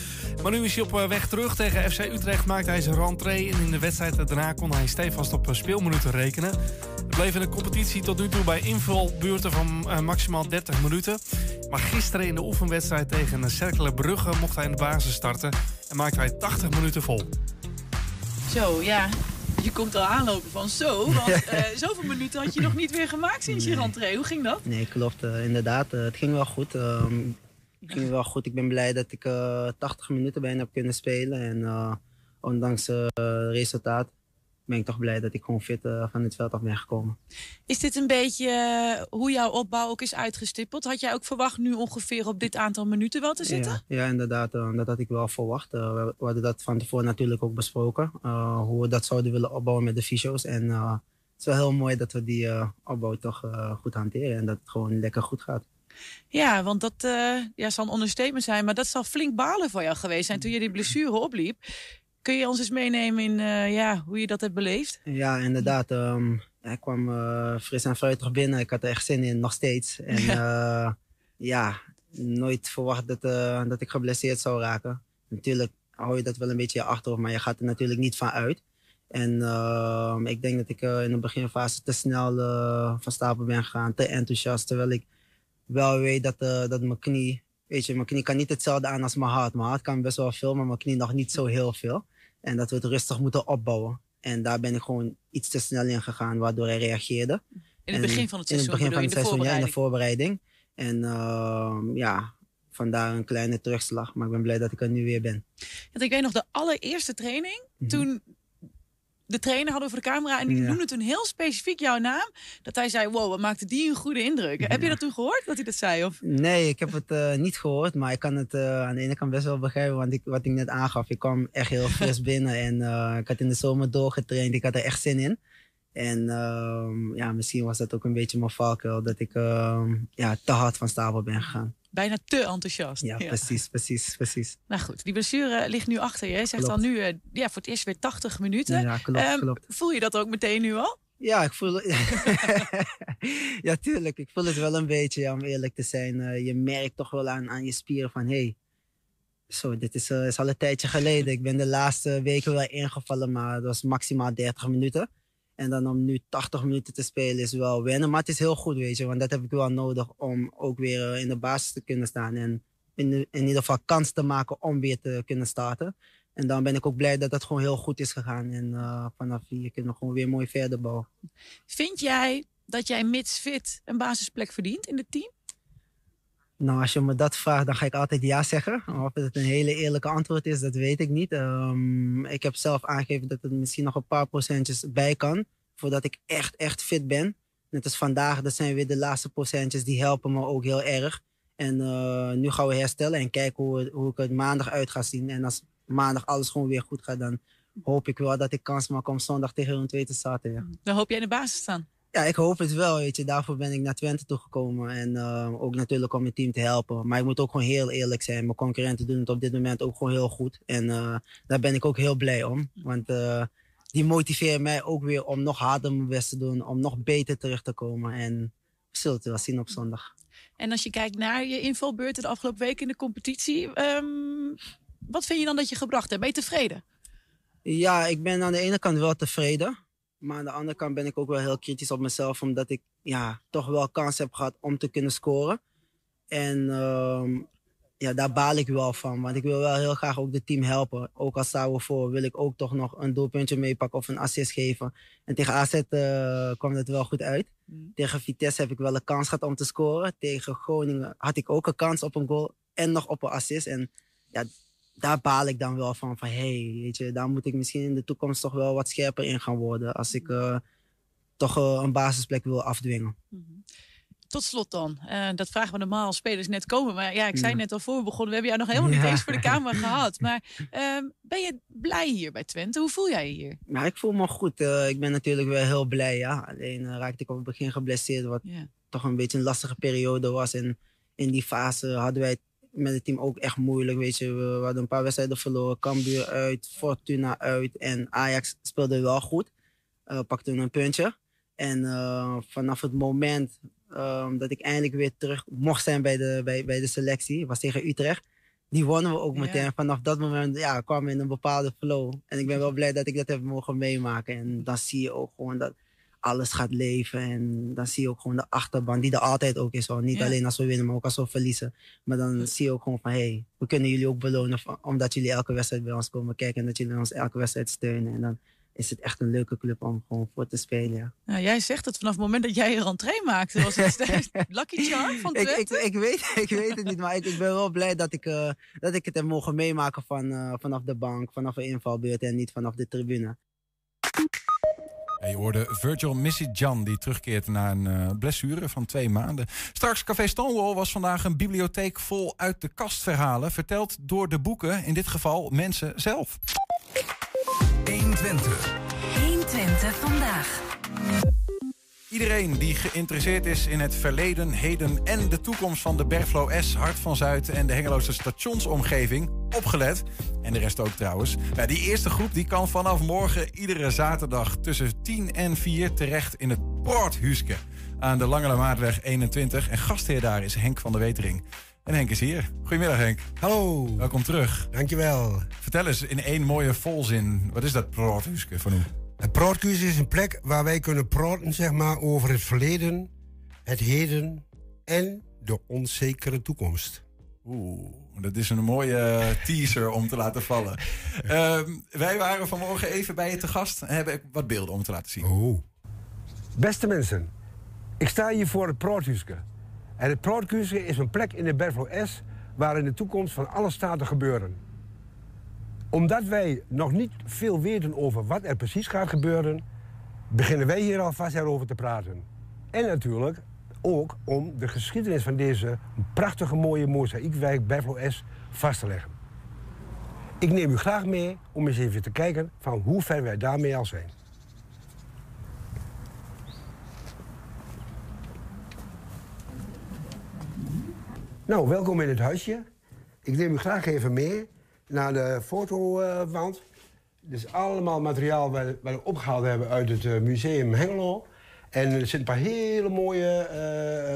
Maar nu is hij op weg terug. Tegen F C Utrecht maakte hij zijn rentree en in de wedstrijd daarna kon hij stevast op speelminuten rekenen. Het bleef in de competitie tot nu toe bij invalbeurten van uh, maximaal dertig minuten. Maar gisteren in de oefenwedstrijd tegen Cercle Brugge mocht hij in de basis starten en maakte hij tachtig minuten vol. Zo, ja, je komt al aanlopen van zo, want uh, zoveel minuten had je nog niet weer gemaakt sinds nee. je rentree. Hoe ging dat? Nee, klopt. Uh, inderdaad, uh, het ging wel goed. Uh, het ging wel goed. Ik ben blij dat ik uh, tachtig minuten bijna heb kunnen spelen. En uh, ondanks het uh, resultaat ben ik toch blij dat ik gewoon fit uh, van het veld af ben gekomen. Is dit een beetje uh, hoe jouw opbouw ook is uitgestippeld? Had jij ook verwacht nu ongeveer op dit aantal minuten wel te zitten? Ja, ja inderdaad. Uh, dat had ik wel verwacht. Uh, we hadden dat van tevoren natuurlijk ook besproken. Uh, hoe we dat zouden willen opbouwen met de fysio's. En uh, het is wel heel mooi dat we die uh, opbouw toch uh, goed hanteren. En dat het gewoon lekker goed gaat. Ja, want dat uh, ja, zal een understatement zijn. Maar dat zal flink balen voor jou geweest zijn toen je die blessure opliep. Kun je ons eens meenemen in uh, ja, hoe je dat hebt beleefd? Ja, inderdaad. Um, ik kwam uh, fris en fruitig binnen. Ik had er echt zin in, nog steeds. En ja, uh, ja nooit verwacht dat, uh, dat ik geblesseerd zou raken. Natuurlijk hou je dat wel een beetje achterhoofd, maar je gaat er natuurlijk niet van uit. En uh, ik denk dat ik uh, in de beginfase te snel uh, van stapel ben gegaan, te enthousiast. Terwijl ik wel weet dat, uh, dat mijn knie... Weet je, mijn knie kan niet hetzelfde aan als mijn hart. Mijn hart kan best wel veel, maar mijn knie nog niet zo heel veel. En dat we het rustig moeten opbouwen. En daar ben ik gewoon iets te snel in gegaan, waardoor hij reageerde. In het begin van het seizoen? In het begin van het seizoen, ja, in de voorbereiding. En uh, ja, vandaar een kleine terugslag. Maar ik ben blij dat ik er nu weer ben. Want ik weet nog, de allereerste training, mm-hmm. toen de trainer hadden over de camera en die ja. noemde toen heel specifiek jouw naam. Dat hij zei, wow, wat maakte die een goede indruk. Ja. Heb je dat toen gehoord, dat hij dat zei? Of? Nee, ik heb het uh, niet gehoord. Maar ik kan het uh, aan de ene kant best wel begrijpen. Want ik, wat ik net aangaf, ik kwam echt heel fris binnen. En uh, ik had in de zomer doorgetraind. Ik had er echt zin in. En uh, ja, misschien was dat ook een beetje mijn valkuil, dat ik uh, ja, te hard van stapel ben gegaan. Bijna te enthousiast. Ja, ja, precies, precies, precies. Nou goed, die blessure ligt nu achter je. Je zegt klopt. al nu uh, ja, voor het eerst weer tachtig minuten. Ja, klopt, um, klopt. Voel je dat ook meteen nu al? Ja, ik voel ja, tuurlijk. Ik voel het wel een beetje, ja, om eerlijk te zijn. Uh, je merkt toch wel aan, aan je spieren van, hé, hey, zo, dit is, uh, is al een tijdje geleden. Ik ben de laatste weken wel ingevallen, maar dat was maximaal dertig minuten. En dan om nu tachtig minuten te spelen is wel wennen. Maar het is heel goed, weet je. Want dat heb ik wel nodig om ook weer in de basis te kunnen staan. En in, de, in ieder geval kans te maken om weer te kunnen starten. En dan ben ik ook blij dat dat gewoon heel goed is gegaan. En uh, vanaf hier kunnen we gewoon weer mooi verder bouwen. Vind jij dat jij mits fit een basisplek verdient in het team? Nou, als je me dat vraagt, dan ga ik altijd ja zeggen. Of het een hele eerlijke antwoord is, dat weet ik niet. Um, ik heb zelf aangegeven dat er misschien nog een paar procentjes bij kan. Voordat ik echt, echt fit ben. Net als vandaag, dat zijn weer de laatste procentjes. Die helpen me ook heel erg. En uh, nu gaan we herstellen en kijken hoe, hoe ik het maandag uit ga zien. En als maandag alles gewoon weer goed gaat, dan hoop ik wel dat ik kans maak om zondag tegen hun twee te starten. Ja. Dan hoop jij in de basis staan? Ja, ik hoop het wel, weet je. Daarvoor ben ik naar Twente toegekomen. En uh, ook natuurlijk om mijn team te helpen. Maar ik moet ook gewoon heel eerlijk zijn. Mijn concurrenten doen het op dit moment ook gewoon heel goed. En uh, daar ben ik ook heel blij om. Want uh, die motiveren mij ook weer om nog harder mijn best te doen. Om nog beter terug te komen. En we zullen het wel zien op zondag. En als je kijkt naar je invalbeurten de afgelopen week in de competitie. Um, wat vind je dan dat je gebracht hebt? Ben je tevreden? Ja, ik ben aan de ene kant wel tevreden. Maar aan de andere kant ben ik ook wel heel kritisch op mezelf. Omdat ik ja, toch wel kans heb gehad om te kunnen scoren. En uh, ja, daar baal ik wel van. Want ik wil wel heel graag ook het team helpen. Ook al staan we voor, wil ik ook toch nog een doelpuntje meepakken of een assist geven. En tegen A Z uh, kwam dat wel goed uit. Mm. Tegen Vitesse heb ik wel een kans gehad om te scoren. Tegen Groningen had ik ook een kans op een goal en nog op een assist. En ja, daar baal ik dan wel van, van hey, weet je, daar moet ik misschien in de toekomst toch wel wat scherper in gaan worden. Als ik uh, toch uh, een basisplek wil afdwingen. Mm-hmm. Tot slot dan, uh, dat vragen we normaal als spelers net komen. Maar ja, ik zei ja. net al voor we begonnen, we hebben jou nog helemaal niet ja. eens voor de camera gehad. Maar uh, ben je blij hier bij Twente? Hoe voel jij je hier? Ja, ik voel me goed. Uh, ik ben natuurlijk wel heel blij, ja. Alleen uh, raakte ik op het begin geblesseerd, wat yeah. toch een beetje een lastige periode was. En in die fase hadden wij het met het team ook echt moeilijk, weet je. We hadden een paar wedstrijden verloren. Cambuur uit, Fortuna uit en Ajax speelde wel goed. Uh, pakte een puntje. En uh, vanaf het moment um, dat ik eindelijk weer terug mocht zijn bij de, bij, bij de selectie, was tegen Utrecht, die wonnen we ook meteen. Ja. Vanaf dat moment ja, kwam we in een bepaalde flow. En ik ben wel blij dat ik dat heb mogen meemaken. En dan zie je ook gewoon dat alles gaat leven en dan zie je ook gewoon de achterban die er altijd ook is. Hoor. Niet ja. alleen als we winnen, maar ook als we verliezen. Maar dan zie je ook gewoon van, hé, hey, we kunnen jullie ook belonen omdat jullie elke wedstrijd bij ons komen kijken en dat jullie ons elke wedstrijd steunen. En dan is het echt een leuke club om gewoon voor te spelen. Ja. Nou, jij zegt dat vanaf het moment dat jij je rentree maakte, was het lucky charm van Twente. Ik, ik, ik, weet, ik weet het niet, maar ik, ik ben wel blij dat ik, uh, dat ik het heb mogen meemaken van, uh, vanaf de bank, vanaf een invalbeurt en niet vanaf de tribune. En je hoorde Virgil Misidjan die terugkeert na een uh, blessure van twee maanden. Straks Café Stonewall was vandaag een bibliotheek vol uit de kast verhalen. Verteld door de boeken, in dit geval mensen zelf. honderdtwintig vandaag. Iedereen die geïnteresseerd is in het verleden, heden en de toekomst van de Bergvlo S, Hart van Zuid en de Hengeloze stationsomgeving, opgelet. En de rest ook trouwens. Nou, die eerste groep die kan vanaf morgen iedere zaterdag tussen tien en vier terecht in het Porthuske aan de Langere Maartweg eenentwintig. En gastheer daar is Henk van der Wetering. En Henk is hier. Goedemiddag Henk. Hallo. Welkom terug. Dankjewel. Vertel eens in één mooie volzin, wat is dat Porthuske van u? Het Porticus is een plek waar wij kunnen praten, zeg maar, over het verleden, het heden en de onzekere toekomst. Oeh, dat is een mooie teaser om te laten vallen. Uh, wij waren vanmorgen even bij je te gast en hebben wat beelden om te laten zien. Oh. Beste mensen, ik sta hier voor het Porticus. En het Porticus is een plek in de Bergvlo S waar in de toekomst van alles staat te gebeuren. Omdat wij nog niet veel weten over wat er precies gaat gebeuren, beginnen wij hier alvast erover te praten. En natuurlijk ook om de geschiedenis van deze prachtige mooie mozaïekwijk Bergvlo S vast te leggen. Ik neem u graag mee om eens even te kijken van hoe ver wij daarmee al zijn. Nou, welkom in het huisje. Ik neem u graag even mee naar de fotowand. Dit is allemaal materiaal wat we opgehaald hebben uit het museum Hengelo. En er zitten een paar hele mooie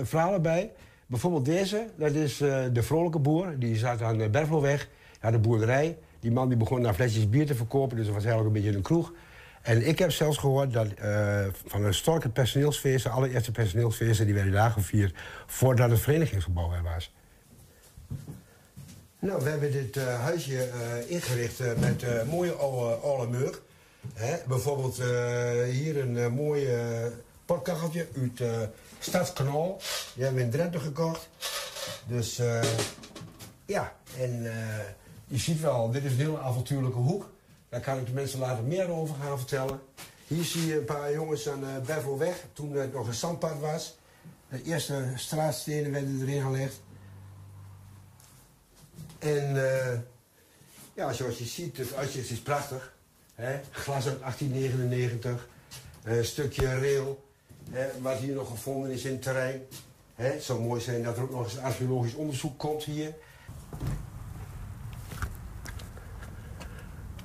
uh, verhalen bij. Bijvoorbeeld deze, dat is uh, de vrolijke boer. Die zat aan de Bervelweg, had een boerderij. Die man die begon daar flesjes bier te verkopen, dus dat was eigenlijk een beetje een kroeg. En ik heb zelfs gehoord dat uh, van de Stork personeelsfeesten, alle eerste personeelsfeesten, die werden daar gevierd voordat het verenigingsgebouw er was. Nou, we hebben dit uh, huisje uh, ingericht uh, met uh, mooie oude, oude muur. Hè? Bijvoorbeeld uh, hier een uh, mooi uh, potkacheltje uit uh, Stadsknol. Die hebben we in Drenthe gekocht. Dus uh, ja, en uh, je ziet wel, dit is een heel avontuurlijke hoek. Daar kan ik de mensen later meer over gaan vertellen. Hier zie je een paar jongens aan de Bevelweg, toen het nog een zandpad was. De eerste straatstenen werden erin gelegd. En uh, ja, zoals je ziet, het uitzicht is prachtig. Hè? Glas uit achttien negenennegentig, een stukje rail, hè, wat hier nog gevonden is in het terrein. Hè? Het zou mooi zijn dat er ook nog eens archeologisch onderzoek komt hier.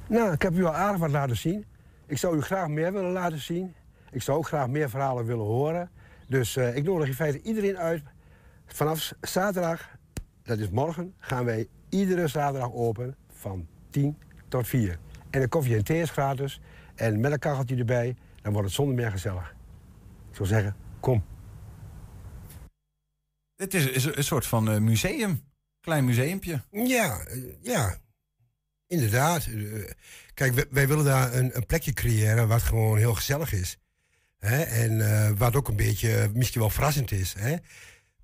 Nou, ik heb u al aardig wat laten zien. Ik zou u graag meer willen laten zien. Ik zou ook graag meer verhalen willen horen. Dus uh, ik nodig in feite iedereen uit. Vanaf zaterdag, dat is morgen, gaan wij iedere zaterdag open van tien tot vier. En de koffie en thee is gratis. En met een kacheltje erbij, dan wordt het zonder meer gezellig. Ik zou zeggen, kom. Het is een soort van museum. Klein museumpje. Ja, ja. Inderdaad. Kijk, wij, wij willen daar een, een plekje creëren wat gewoon heel gezellig is. Hè? En uh, wat ook een beetje misschien wel verrassend is. Hè?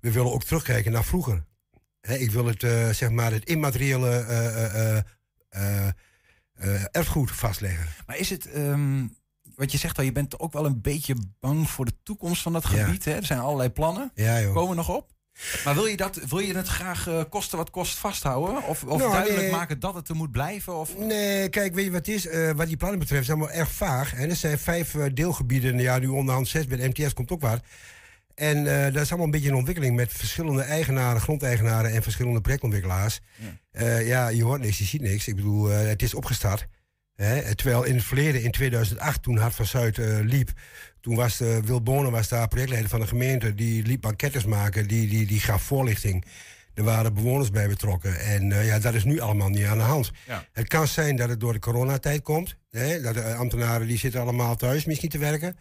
We willen ook terugkijken naar vroeger. Hè? Ik wil het, uh, zeg maar het immateriële uh, uh, uh, uh, erfgoed vastleggen. Maar is het, um, wat je zegt al, je bent ook wel een beetje bang voor de toekomst van dat gebied. Ja. Hè? Er zijn allerlei plannen. Ja, joh. Komen we nog op? Maar wil je, dat, wil je het graag uh, kosten wat kost vasthouden? Of, of nou, duidelijk nee. maken dat het er moet blijven? Of? Nee, kijk, weet je wat het is? Uh, wat die plannen betreft zijn we erg vaag. En er zijn vijf uh, deelgebieden, ja, nu onderhand zes, bij de M T S komt ook wat. En uh, dat is allemaal een beetje een ontwikkeling met verschillende eigenaren, grondeigenaren en verschillende projectontwikkelaars. Ja, uh, ja je hoort niks, je ziet niks. Ik bedoel, uh, het is opgestart. Hè? Terwijl in het verleden, in tweeduizend acht, toen Hart van Zuid uh, liep... Toen was de, Wil Bonen was daar projectleider van de gemeente. Die liet bankettes maken, die, die, die gaf voorlichting. Er waren bewoners bij betrokken. En uh, ja, dat is nu allemaal niet aan de hand. Ja. Het kan zijn dat het door de coronatijd komt. Hè? Dat de ambtenaren die zitten allemaal thuis misschien te werken.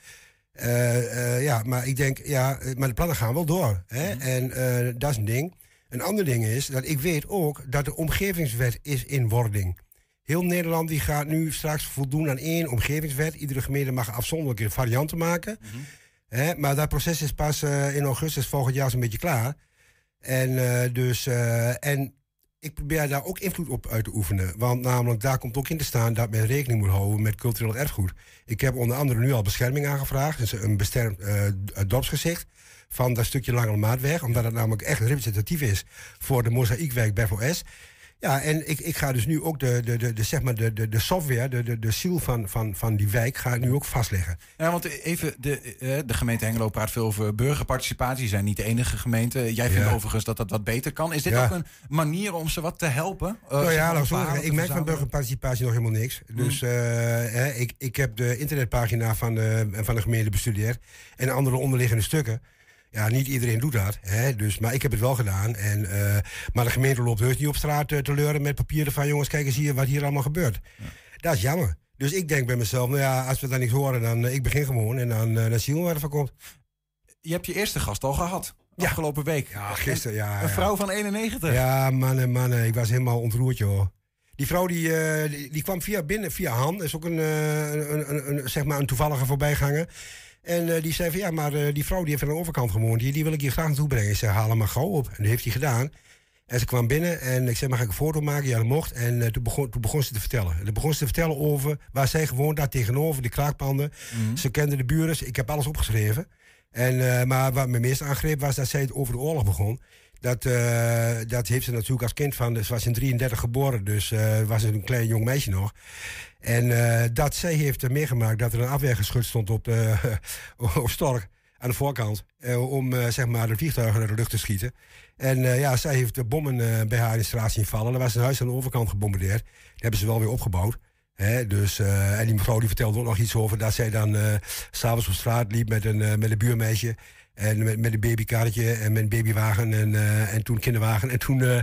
Uh, uh, ja, maar ik denk, ja, maar de plannen gaan wel door. Hè? Mm. En uh, dat is een ding. Een ander ding is, dat ik weet ook dat de omgevingswet is in wording. Heel Nederland die gaat nu straks voldoen aan één omgevingswet. Iedere gemeente mag afzonderlijke varianten maken. Mm-hmm. Hè, maar dat proces is pas uh, in augustus volgend jaar zo'n beetje klaar. En, uh, dus, uh, en ik probeer daar ook invloed op uit te oefenen. Want namelijk daar komt ook in te staan dat men rekening moet houden met cultureel erfgoed. Ik heb onder andere nu al bescherming aangevraagd. Dus een beschermd uh, dorpsgezicht van dat stukje Lange Maatweg. Omdat het namelijk echt representatief is voor de mozaïekwijk bij P F A S. Ja, en ik, ik ga dus nu ook de, de, de, de, zeg maar de, de, de software, de, de, de ziel van, van, van die wijk, ga ik nu ook vastleggen. Ja, want even, de, de gemeente Hengelo praat veel over burgerparticipatie. Zijn niet de enige gemeente. Jij vindt ja. overigens dat dat wat beter kan. Is dit ja. ook een manier om ze wat te helpen? Uh, nou ja, nou, zo, ik merk van burgerparticipatie nog helemaal niks. Dus hmm. uh, ik, ik heb de internetpagina van de, van de gemeente bestudeerd en andere onderliggende stukken. Ja, niet iedereen doet dat, hè? Dus, maar ik heb het wel gedaan. En, uh, maar de gemeente loopt heus niet op straat uh, te leuren met papieren van... jongens, kijk eens hier wat hier allemaal gebeurt. Ja. Dat is jammer. Dus ik denk bij mezelf, nou ja, als we daar niks horen, dan uh, ik begin gewoon... en dan, uh, dan zien we waar het van komt. Je hebt je eerste gast al gehad, ja. afgelopen week. Ja, gisteren, ja. Een vrouw ja. van eenennegentig. Ja, mannen, mannen, ik was helemaal ontroerd, joh. Die vrouw die, uh, die, die kwam via binnen, via Han. Dat is ook een, uh, een, een, een, zeg maar een toevallige voorbijganger... En uh, die zei van, ja, maar uh, die vrouw die heeft aan de overkant gewoond... Die, die wil ik hier graag naartoe brengen. Ik zei, haal hem maar gauw op. En dat heeft hij gedaan. En ze kwam binnen en ik zei, maar ga ik een foto maken? Ja, dat mocht. En uh, toen, begon, toen begon ze te vertellen. En toen begon ze te vertellen over waar zij gewoond had, tegenover de kraakpanden. Mm-hmm. Ze kende de buren. Ik heb alles opgeschreven. En, uh, maar wat me meest aangreep was dat zij het over de oorlog begon. Dat, uh, dat heeft ze natuurlijk als kind van... Ze dus was in drieëndertig geboren, dus uh, was ze een klein jong meisje nog. En uh, dat zij heeft uh, meegemaakt dat er een afweergeschut stond op, de, uh, op Stork... aan de voorkant. Uh, om uh, zeg maar de vliegtuigen naar de lucht te schieten. En uh, ja, zij heeft de bommen uh, bij haar in de straat zien vallen. En dan was zijn huis aan de overkant gebombardeerd. Die hebben ze wel weer opgebouwd. Hè? Dus, uh, en die mevrouw die vertelde ook nog iets over dat zij dan uh, s'avonds op straat liep met een, uh, met een buurmeisje. En met, met een babykarretje en met een babywagen en, uh, en toen kinderwagen. En toen uh,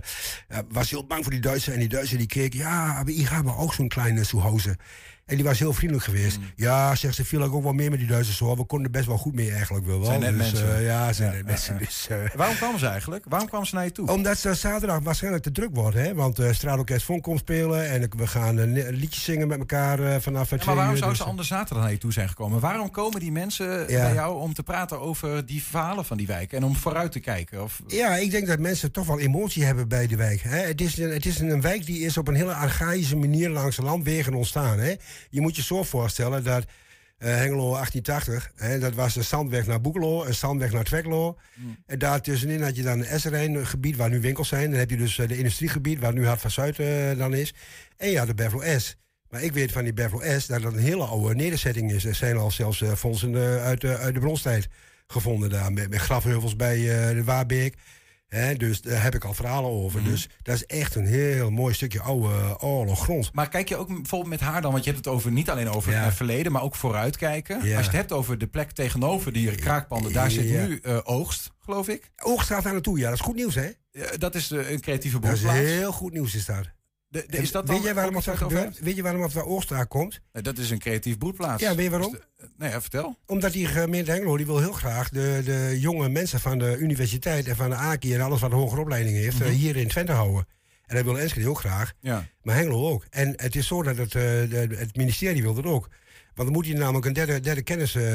was ze heel bang voor die Duitsers. En die Duitsers die keken, ja, maar ik heb ook zo'n kleine Zuhause. En die was heel vriendelijk geweest. Mm. Ja, zegt ze, viel ook wel meer met die Duitsers hoor. We konden er best wel goed mee eigenlijk. Wel, zijn net dus, mensen. Uh, ja, zijn ja, net ja, mensen. Ja. Dus, uh, Waarom kwam ze eigenlijk? Waarom kwam ze naar je toe? Omdat ze zaterdag waarschijnlijk te druk wordt. Hè? Want uh, Straalorkest Vonk komt spelen. En we gaan uh, liedjes zingen met elkaar uh, vanaf ja, Maar waarom uur, zou dus ze anders zaterdag naar je toe zijn gekomen? Waarom komen die mensen ja. bij jou om te praten over die verhalen van die wijk? En om vooruit te kijken? Of? Ja, ik denk dat mensen toch wel emotie hebben bij de wijk. Hè? Het is, het is een, een wijk die is op een hele archaïsche manier langs de landwegen ontstaan. Hè? Je moet je zo voorstellen dat uh, Hengelo achttien tachtig, hè, dat was een zandweg naar Boekelo, een zandweg naar Tweklo. Mm. En daartussenin had je dan een Esserijngebied waar nu winkels zijn. Dan heb je dus uh, de industriegebied waar nu Hart van Zuid uh, dan is. En ja, de Berflo S. Maar ik weet van die Berflo S dat dat een hele oude nederzetting is. Er zijn al zelfs uh, fondsen uh, uit, uh, uit de bronstijd gevonden daar. Met, met grafheuvels bij uh, de Waarbeek. He, dus daar heb ik al verhalen over. Mm. Dus dat is echt een heel mooi stukje oude oorloggrond. Maar kijk je ook bijvoorbeeld met haar dan? Want je hebt het over niet alleen over ja. het verleden, maar ook vooruitkijken. Ja. Als je het hebt over de plek tegenover die kraakpanden, daar zit ja. nu uh, Oogst, geloof ik. Oogst gaat daar naartoe, ja. Dat is goed nieuws, hè? Uh, dat is uh, een creatieve boekplaats. Dat is heel goed nieuws is daar. De, de, is dat weet, je waarom dat gebeurt? Weet je waarom het naar Oogstraat komt? Dat is een creatief broedplaats. Ja, weet je waarom? Dus de, nee, ja, vertel. Omdat die gemeente Hengelo die wil heel graag de, de jonge mensen van de universiteit en van de A K I en alles wat een hogere opleiding heeft mm-hmm. hier in Twente houden. En dat wil Enschede heel graag, ja. maar Hengelo ook. En het is zo dat het, uh, de, het ministerie wil dat ook. Want dan moet hier namelijk een derde, derde kennis uh,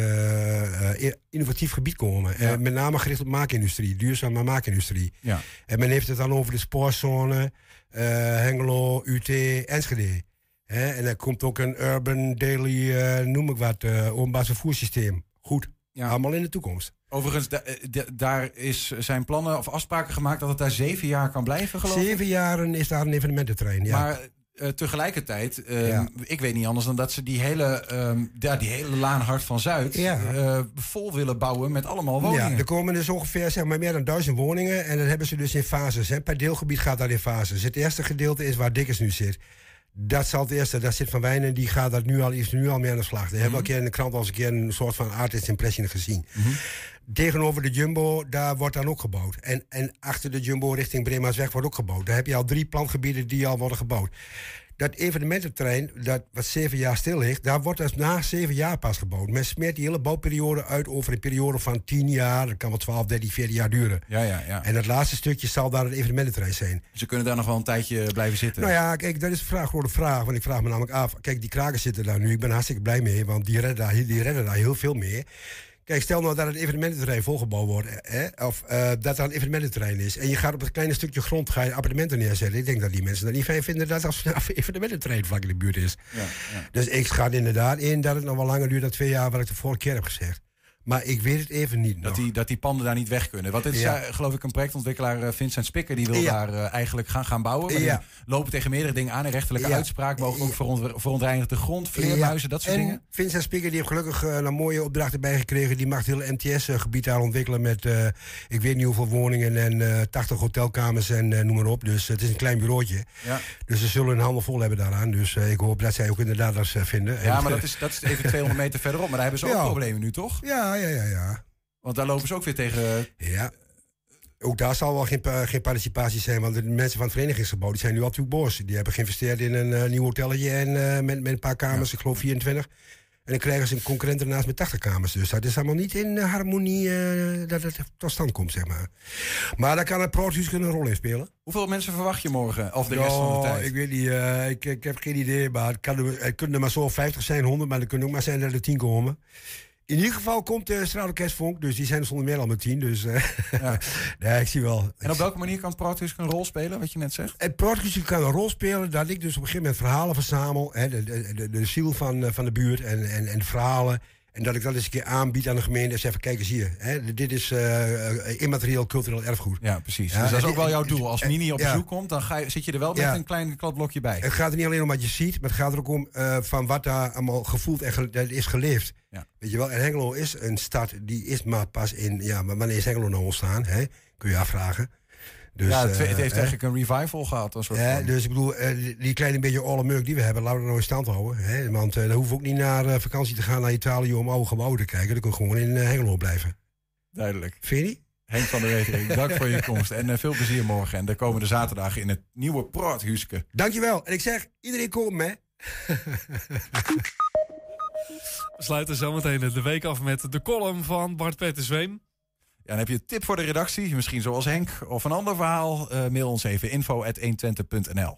uh, innovatief gebied komen. Ja. Uh, met name gericht op maakindustrie, duurzame maakindustrie. Ja. En men heeft het dan over de spoorzone. Uh, Hengelo, U T, Enschede. He, en er komt ook een urban daily, uh, noem ik wat, uh, openbaar vervoerssysteem. Goed, ja. allemaal in de toekomst. Overigens, da, da, daar is zijn plannen of afspraken gemaakt dat het daar zeven jaar kan blijven, geloof ik? Zeven jaren is daar een evenemententrein, ja. Maar uh, tegelijkertijd, uh, ja. ik weet niet anders dan dat ze die hele, um, ja, die hele laan Hart van Zuid ja. uh, vol willen bouwen met allemaal woningen. Ja, er komen dus ongeveer zeg maar, meer dan duizend woningen en dat hebben ze dus in fases. Hè. Per deelgebied gaat dat in fases. Het eerste gedeelte is waar Dikkers nu zit. Dat zal het eerste, daar zit Van Wijnen, die gaat dat nu al, is nu al mee aan de slag. Daar mm-hmm. hebben we al in de krant al eens een keer een soort van artist impression gezien. Mm-hmm. Tegenover de Jumbo, daar wordt dan ook gebouwd. En, en achter de Jumbo richting Bremasweg wordt ook gebouwd. Daar heb je al drie plangebieden die al worden gebouwd. Dat evenemententerrein, dat wat zeven jaar stil ligt, daar wordt dus na zeven jaar pas gebouwd. Men smeert die hele bouwperiode uit over een periode van tien jaar. Dat kan wel twaalf, dertien, veertien jaar duren. Ja, ja, ja. En dat laatste stukje zal daar het evenemententerrein zijn. Ze kunnen daar nog wel een tijdje blijven zitten? Nou ja, kijk, dat is een vraag, gewoon een vraag. Want ik vraag me namelijk af, kijk, die krakers zitten daar nu. Ik ben hartstikke blij mee, want die redden daar, die redden daar heel veel mee. Kijk, stel nou dat het evenemententerrein volgebouwd wordt, hè? Of uh, dat er een evenemententerrein is. En je gaat op het kleine stukje grond ga je appartementen neerzetten. Ik denk dat die mensen dat niet fijn vinden dat als een evenemententerrein vlak in de buurt is. Ja, ja. Dus ik schat inderdaad in dat het nog wel langer duurt dan twee jaar, wat ik de vorige keer heb gezegd. Maar ik weet het even niet dat die, dat die panden daar niet weg kunnen. Want dit is ja. uh, geloof ik een projectontwikkelaar uh, Vincent Spikker. Die wil ja. daar uh, eigenlijk gaan, gaan bouwen. Maar ja. lopen tegen meerdere dingen aan. Een rechterlijke ja. uitspraak. Maar ook, ook veron- verontreinigde grond, vleermuizen, ja. dat soort en dingen. Vincent Spikker die heeft gelukkig uh, een mooie opdracht erbij gekregen. Die mag het hele M T S-gebied daar ontwikkelen. Met uh, ik weet niet hoeveel woningen en uh, tachtig hotelkamers en uh, noem maar op. Dus uh, het is een klein bureautje. Ja. Dus ze zullen een handel vol hebben daaraan. Dus uh, ik hoop dat zij ook inderdaad dat ze vinden. Ja, en, maar dat is, dat is even tweehonderd meter verderop. Maar daar hebben ze ook ja. problemen nu, toch? Ja. Ja, ja, ja. Want daar lopen ze ook weer tegen... Ja. Ook daar zal wel geen, geen participatie zijn, want de mensen van het verenigingsgebouw die zijn nu al toe boos. Die hebben geïnvesteerd in een uh, nieuw hotelletje en, uh, met, met een paar kamers, ja. ik geloof vierentwintig. En dan krijgen ze een concurrent ernaast met tachtig kamers. Dus dat is allemaal niet in harmonie uh, dat het tot stand komt, zeg maar. Maar daar kan het proces een rol in spelen. Hoeveel mensen verwacht je morgen? Of de rest oh, van de tijd? Ik weet niet, uh, ik, ik heb geen idee. Maar het, kan, het kunnen er maar zo vijftig zijn, honderd, maar het kunnen ook maar zijn dat er tien komen. In ieder geval komt de Straalorkest Vonk, dus die zijn er zonder meer al met tien. Dus uh, ja. nee, ik zie wel. En op welke manier kan Porticus een rol spelen, wat je net zegt? Het Porticus kan een rol spelen dat ik dus op een gegeven moment verhalen verzamel. Hè, de, de, de, de ziel van, van de buurt en, en, en verhalen. En dat ik dat eens een keer aanbied aan de gemeente. En zeg even, kijk eens hier. Hè, dit is uh, immaterieel cultureel erfgoed. Ja, precies. Ja, dus dat is ook wel jouw doel. Als Nini op bezoek ja. komt, dan ga je, zit je er wel met ja. een klein kladblokje bij. Het gaat er niet alleen om wat je ziet. Maar het gaat er ook om uh, van wat daar allemaal gevoeld en ge, dat is geleefd. Ja. Weet je wel? En Hengelo is een stad die is maar pas in... Ja, maar wanneer is Hengelo nou ontstaan? Hè? Kun je afvragen. Dus, ja, het, uh, het heeft uh, eigenlijk een revival gehad. Een soort ja, van. Dus ik bedoel, uh, die kleine beetje orlemurk die we hebben, laten we nou in stand houden. Hè? Want uh, dan hoeven we ook niet naar uh, vakantie te gaan naar Italië om oude gebouwen te kijken. Dan kunnen we gewoon in uh, Hengelo blijven. Duidelijk. Vind je niet? Henk van der Wetering, dank voor je komst. En uh, veel plezier morgen en de komende zaterdag in het nieuwe Praathuske. Dankjewel. En ik zeg, iedereen kom, hè. We sluiten zometeen de week af met de column van Bart Pettersweem. Ja, dan heb je een tip voor de redactie, misschien zoals Henk of een ander verhaal. Uh, mail ons even info at honderdtwintig punt n l.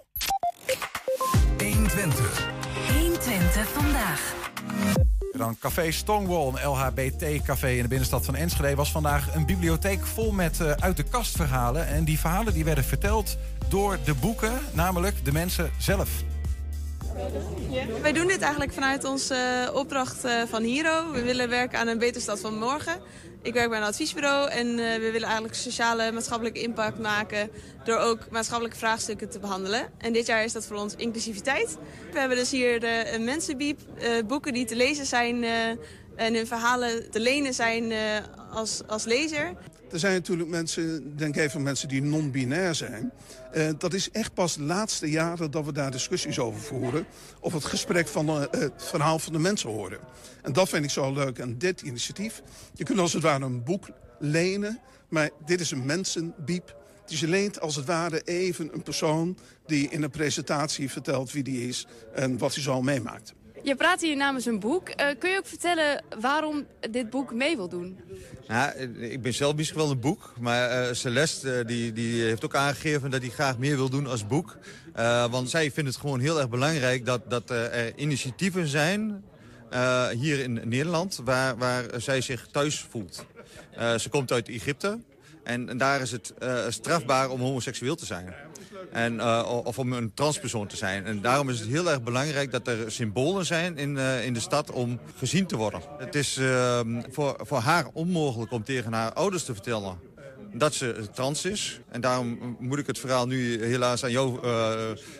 honderdtwintig. honderdtwintig vandaag. Dan Café Stonewall, een L H B T-café in de binnenstad van Enschede, was vandaag een bibliotheek vol met uh, uit de kast verhalen. En die verhalen die werden verteld door de boeken, namelijk de mensen zelf. Wij doen dit eigenlijk vanuit onze opdracht van Hero. We willen werken aan een betere stad van morgen. Ik werk bij een adviesbureau en we willen eigenlijk sociale maatschappelijke impact maken door ook maatschappelijke vraagstukken te behandelen. En dit jaar is dat voor ons inclusiviteit. We hebben dus hier een mensenbiep, boeken die te lezen zijn en hun verhalen te lenen zijn als, als lezer. Er zijn natuurlijk mensen, denk even mensen die non-binair zijn. Uh, dat is echt pas de laatste jaren dat we daar discussies over voeren. Of het gesprek van uh, het verhaal van de mensen horen. En dat vind ik zo leuk aan dit initiatief. Je kunt als het ware een boek lenen. Maar dit is een mensenbiep. Dus je leent als het ware even een persoon die in een presentatie vertelt wie die is. En wat hij zo meemaakt. Je praat hier namens een boek. Uh, kun je ook vertellen waarom dit boek mee wil doen? Nou, ik ben zelf bezig wel een boek. Maar uh, Celeste uh, die, die heeft ook aangegeven dat hij graag meer wil doen als boek. Uh, want zij vindt het gewoon heel erg belangrijk dat, dat uh, er initiatieven zijn uh, hier in Nederland waar, waar zij zich thuis voelt. Uh, ze komt uit Egypte. En, en daar is het uh, strafbaar om homoseksueel te zijn. En, uh, of om een transpersoon te zijn. En daarom is het heel erg belangrijk dat er symbolen zijn in, uh, in de stad om gezien te worden. Het is uh, voor, voor haar onmogelijk om tegen haar ouders te vertellen dat ze trans is. En daarom moet ik het verhaal nu helaas aan jou uh,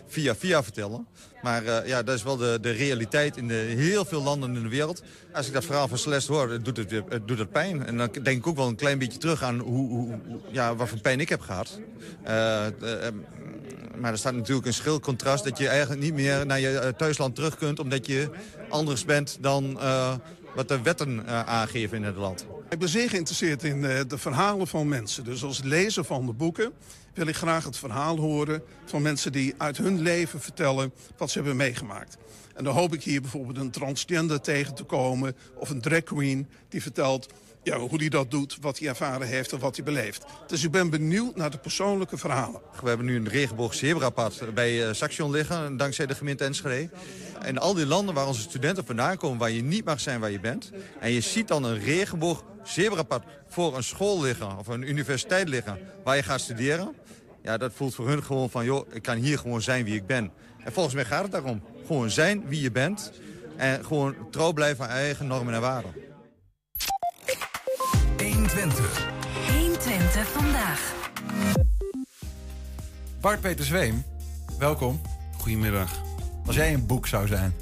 via via vertellen. Maar uh, ja, dat is wel de, de realiteit in de heel veel landen in de wereld. Als ik dat verhaal van Celeste hoor, doet het, het doet het pijn. En dan denk ik ook wel een klein beetje terug aan hoe, hoe, ja, wat voor pijn ik heb gehad. Uh, uh, maar er staat natuurlijk een schil contrast dat je eigenlijk niet meer naar je thuisland terug kunt, omdat je anders bent dan uh, wat de wetten uh, aangeven in het land. Ik ben zeer geïnteresseerd in de, de verhalen van mensen. Dus als lezer van de boeken wil ik graag het verhaal horen van mensen die uit hun leven vertellen wat ze hebben meegemaakt. En dan hoop ik hier bijvoorbeeld een transgender tegen te komen of een drag queen die vertelt ja, hoe hij dat doet, wat hij ervaren heeft en wat hij beleeft. Dus ik ben benieuwd naar de persoonlijke verhalen. We hebben nu een regenboogzebrapad bij Saxion liggen, dankzij de gemeente Enschede. En al die landen waar onze studenten vandaan komen, waar je niet mag zijn waar je bent. En je ziet dan een regenboogzebrapad voor een school liggen of een universiteit liggen waar je gaat studeren. Ja, dat voelt voor hun gewoon van, joh, ik kan hier gewoon zijn wie ik ben. En volgens mij gaat het daarom. Gewoon zijn wie je bent en gewoon trouw blijven aan eigen normen en waarden. honderdtwintig. honderdtwintig vandaag. Bart Pettersweem, welkom. Goedemiddag. Als jij een boek zou zijn,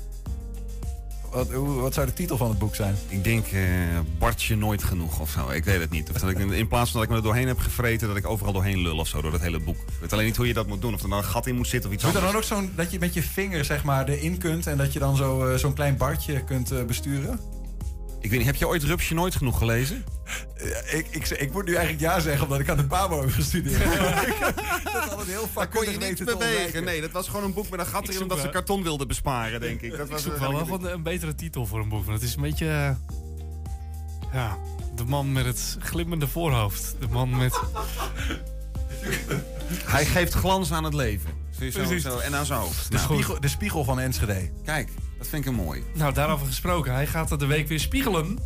wat, hoe, wat zou de titel van het boek zijn? Ik denk uh, Bartje nooit genoeg of zo. Ik weet het niet. Of dat ik, in plaats van dat ik me er doorheen heb gevreten, dat ik overal doorheen lul of zo door dat hele boek. Ik weet alleen niet hoe je dat moet doen. Of er nou een gat in moet zitten of iets moet anders. Moet er dan ook zo'n dat je met je vinger zeg maar erin kunt en dat je dan zo, uh, zo'n klein bartje kunt uh, besturen? Ik weet niet, heb je ooit Rupsje nooit genoeg gelezen? Uh, ik, ik, ik moet nu eigenlijk ja zeggen, omdat ik aan de Pabo heb gestudeerd. Dat had een heel vaak. Daar kon je niet bewegen. Nee, dat was gewoon een boek met een gat erin omdat ze karton wilden besparen, denk ik. Dat ik was zoek wel wel een, een betere titel voor een boek. Want het is een beetje... Uh, ja, de man met het glimmende voorhoofd. De man met... Hij geeft glans aan het leven. Zo, zo, en aan zijn hoofd. De, nou, spiegel, de spiegel van Enschede. Kijk, dat vind ik hem mooi. Nou, daarover gesproken. Hij gaat er de week weer spiegelen.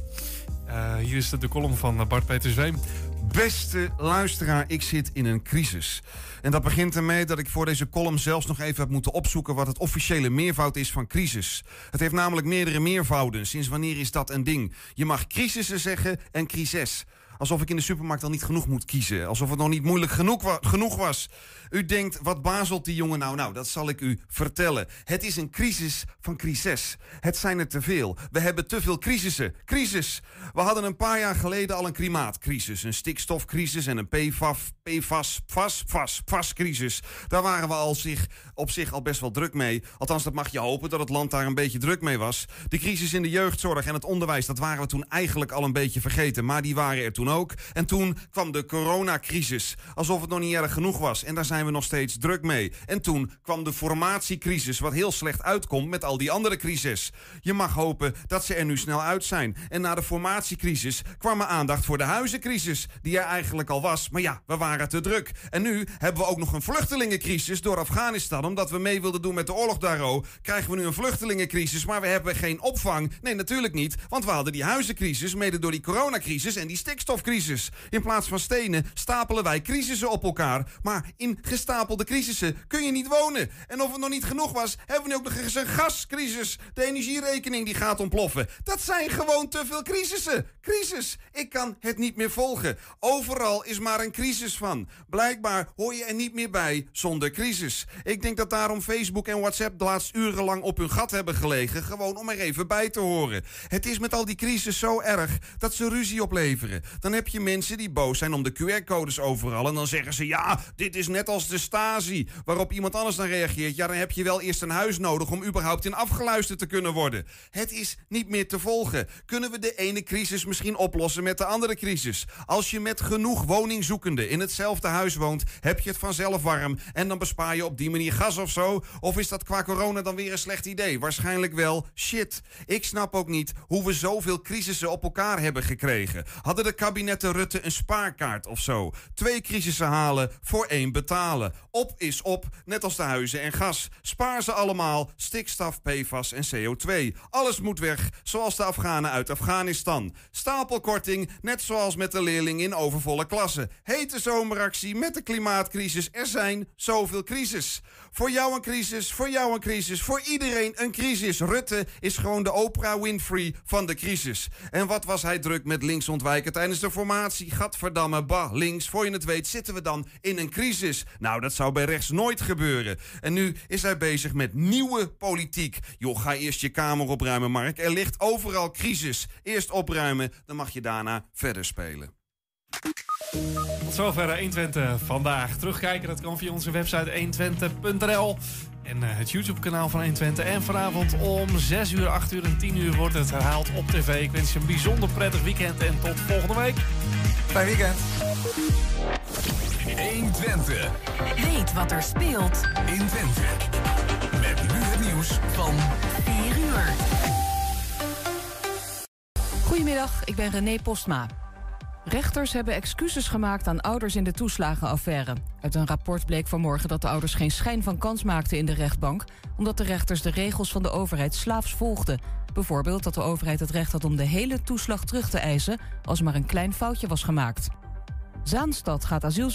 Uh, hier is de, de column van Bart Pettersweem. Beste luisteraar, ik zit in een crisis. En dat begint ermee dat ik voor deze column zelfs nog even heb moeten opzoeken wat het officiële meervoud is van crisis. Het heeft namelijk meerdere meervouden. Sinds wanneer is dat een ding? Je mag crisissen zeggen en crises. Alsof ik in de supermarkt al niet genoeg moet kiezen. Alsof het nog niet moeilijk genoeg, wa- genoeg was. U denkt, wat bazelt die jongen nou? Nou, dat zal ik u vertellen. Het is een crisis van crises. Het zijn er te veel. We hebben te veel crisissen. Crisis. We hadden een paar jaar geleden al een klimaatcrisis. Een stikstofcrisis en een P F A S, PFAS, PFAS, PFAS, PFAS-crisis. Daar waren we al zich, op zich al best wel druk mee. Althans, dat mag je hopen dat het land daar een beetje druk mee was. De crisis in de jeugdzorg en het onderwijs, dat waren we toen eigenlijk al een beetje vergeten. Maar die waren er toen ook. En toen kwam de coronacrisis. Alsof het nog niet erg genoeg was. En daar zijn we nog steeds druk mee. En toen kwam de formatiecrisis, wat heel slecht uitkomt met al die andere crises. Je mag hopen dat ze er nu snel uit zijn. En na de formatiecrisis kwam er aandacht voor de huizencrisis, die er eigenlijk al was. Maar ja, we waren te druk. En nu hebben we ook nog een vluchtelingencrisis door Afghanistan. Omdat we mee wilden doen met de oorlog daar, krijgen we nu een vluchtelingencrisis, maar we hebben geen opvang. Nee, natuurlijk niet, want we hadden die huizencrisis mede door die coronacrisis en die stikstof. Crisis. In plaats van stenen stapelen wij crisissen op elkaar. Maar in gestapelde crisissen kun je niet wonen. En of het nog niet genoeg was, hebben we nu ook nog eens een gascrisis. De energierekening die gaat ontploffen. Dat zijn gewoon te veel crisissen. Crisis. Ik kan het niet meer volgen. Overal is maar een crisis van. Blijkbaar hoor je er niet meer bij zonder crisis. Ik denk dat daarom Facebook en WhatsApp de laatste urenlang op hun gat hebben gelegen. Gewoon om er even bij te horen. Het is met al die crisis zo erg dat ze ruzie opleveren. Dan heb je mensen die boos zijn om de Q R-codes overal. En dan zeggen ze, ja, dit is net als de Stasi. Waarop iemand anders dan reageert. Ja, dan heb je wel eerst een huis nodig om überhaupt in afgeluisterd te kunnen worden. Het is niet meer te volgen. Kunnen we de ene crisis misschien oplossen met de andere crisis? Als je met genoeg woningzoekenden in hetzelfde huis woont, heb je het vanzelf warm. En dan bespaar je op die manier gas of zo. Of is dat qua corona dan weer een slecht idee? Waarschijnlijk wel. Shit. Ik snap ook niet hoe we zoveel crisissen op elkaar hebben gekregen. Hadden de kabinetten Rutte een spaarkaart of zo. Twee crisissen halen, voor één betalen. Op is op, net als de huizen en gas. Spaar ze allemaal, stikstof, P F A S en C O twee. Alles moet weg, zoals de Afghanen uit Afghanistan. Stapelkorting, net zoals met de leerlingen in overvolle klassen. Hete zomeractie met de klimaatcrisis. Er zijn zoveel crises. Voor jou een crisis, voor jou een crisis, voor iedereen een crisis. Rutte is gewoon de Oprah Winfrey van de crisis. En wat was hij druk met links ontwijken tijdens de formatie, gadverdamme, bah, links. Voor je het weet zitten we dan in een crisis. Nou, dat zou bij rechts nooit gebeuren. En nu is hij bezig met nieuwe politiek. Joh, ga eerst je kamer opruimen, Mark. Er ligt overal crisis. Eerst opruimen, dan mag je daarna verder spelen. Tot zover honderdtwintig vandaag. Terugkijken, dat kan via onze website honderdtwintig punt n l. En het YouTube-kanaal van honderdtwintig. En vanavond om zes uur, acht uur en tien uur wordt het herhaald op tv. Ik wens je een bijzonder prettig weekend en tot volgende week. Fijn weekend. honderdtwintig. Weet wat er speelt in Twente. Met nu het nieuws van vier uur. Goedemiddag, ik ben René Postma. Rechters hebben excuses gemaakt aan ouders in de toeslagenaffaire. Uit een rapport bleek vanmorgen dat de ouders geen schijn van kans maakten in de rechtbank, omdat de rechters de regels van de overheid slaafs volgden. Bijvoorbeeld dat de overheid het recht had om de hele toeslag terug te eisen als er maar een klein foutje was gemaakt. Zaanstad gaat asielzoekers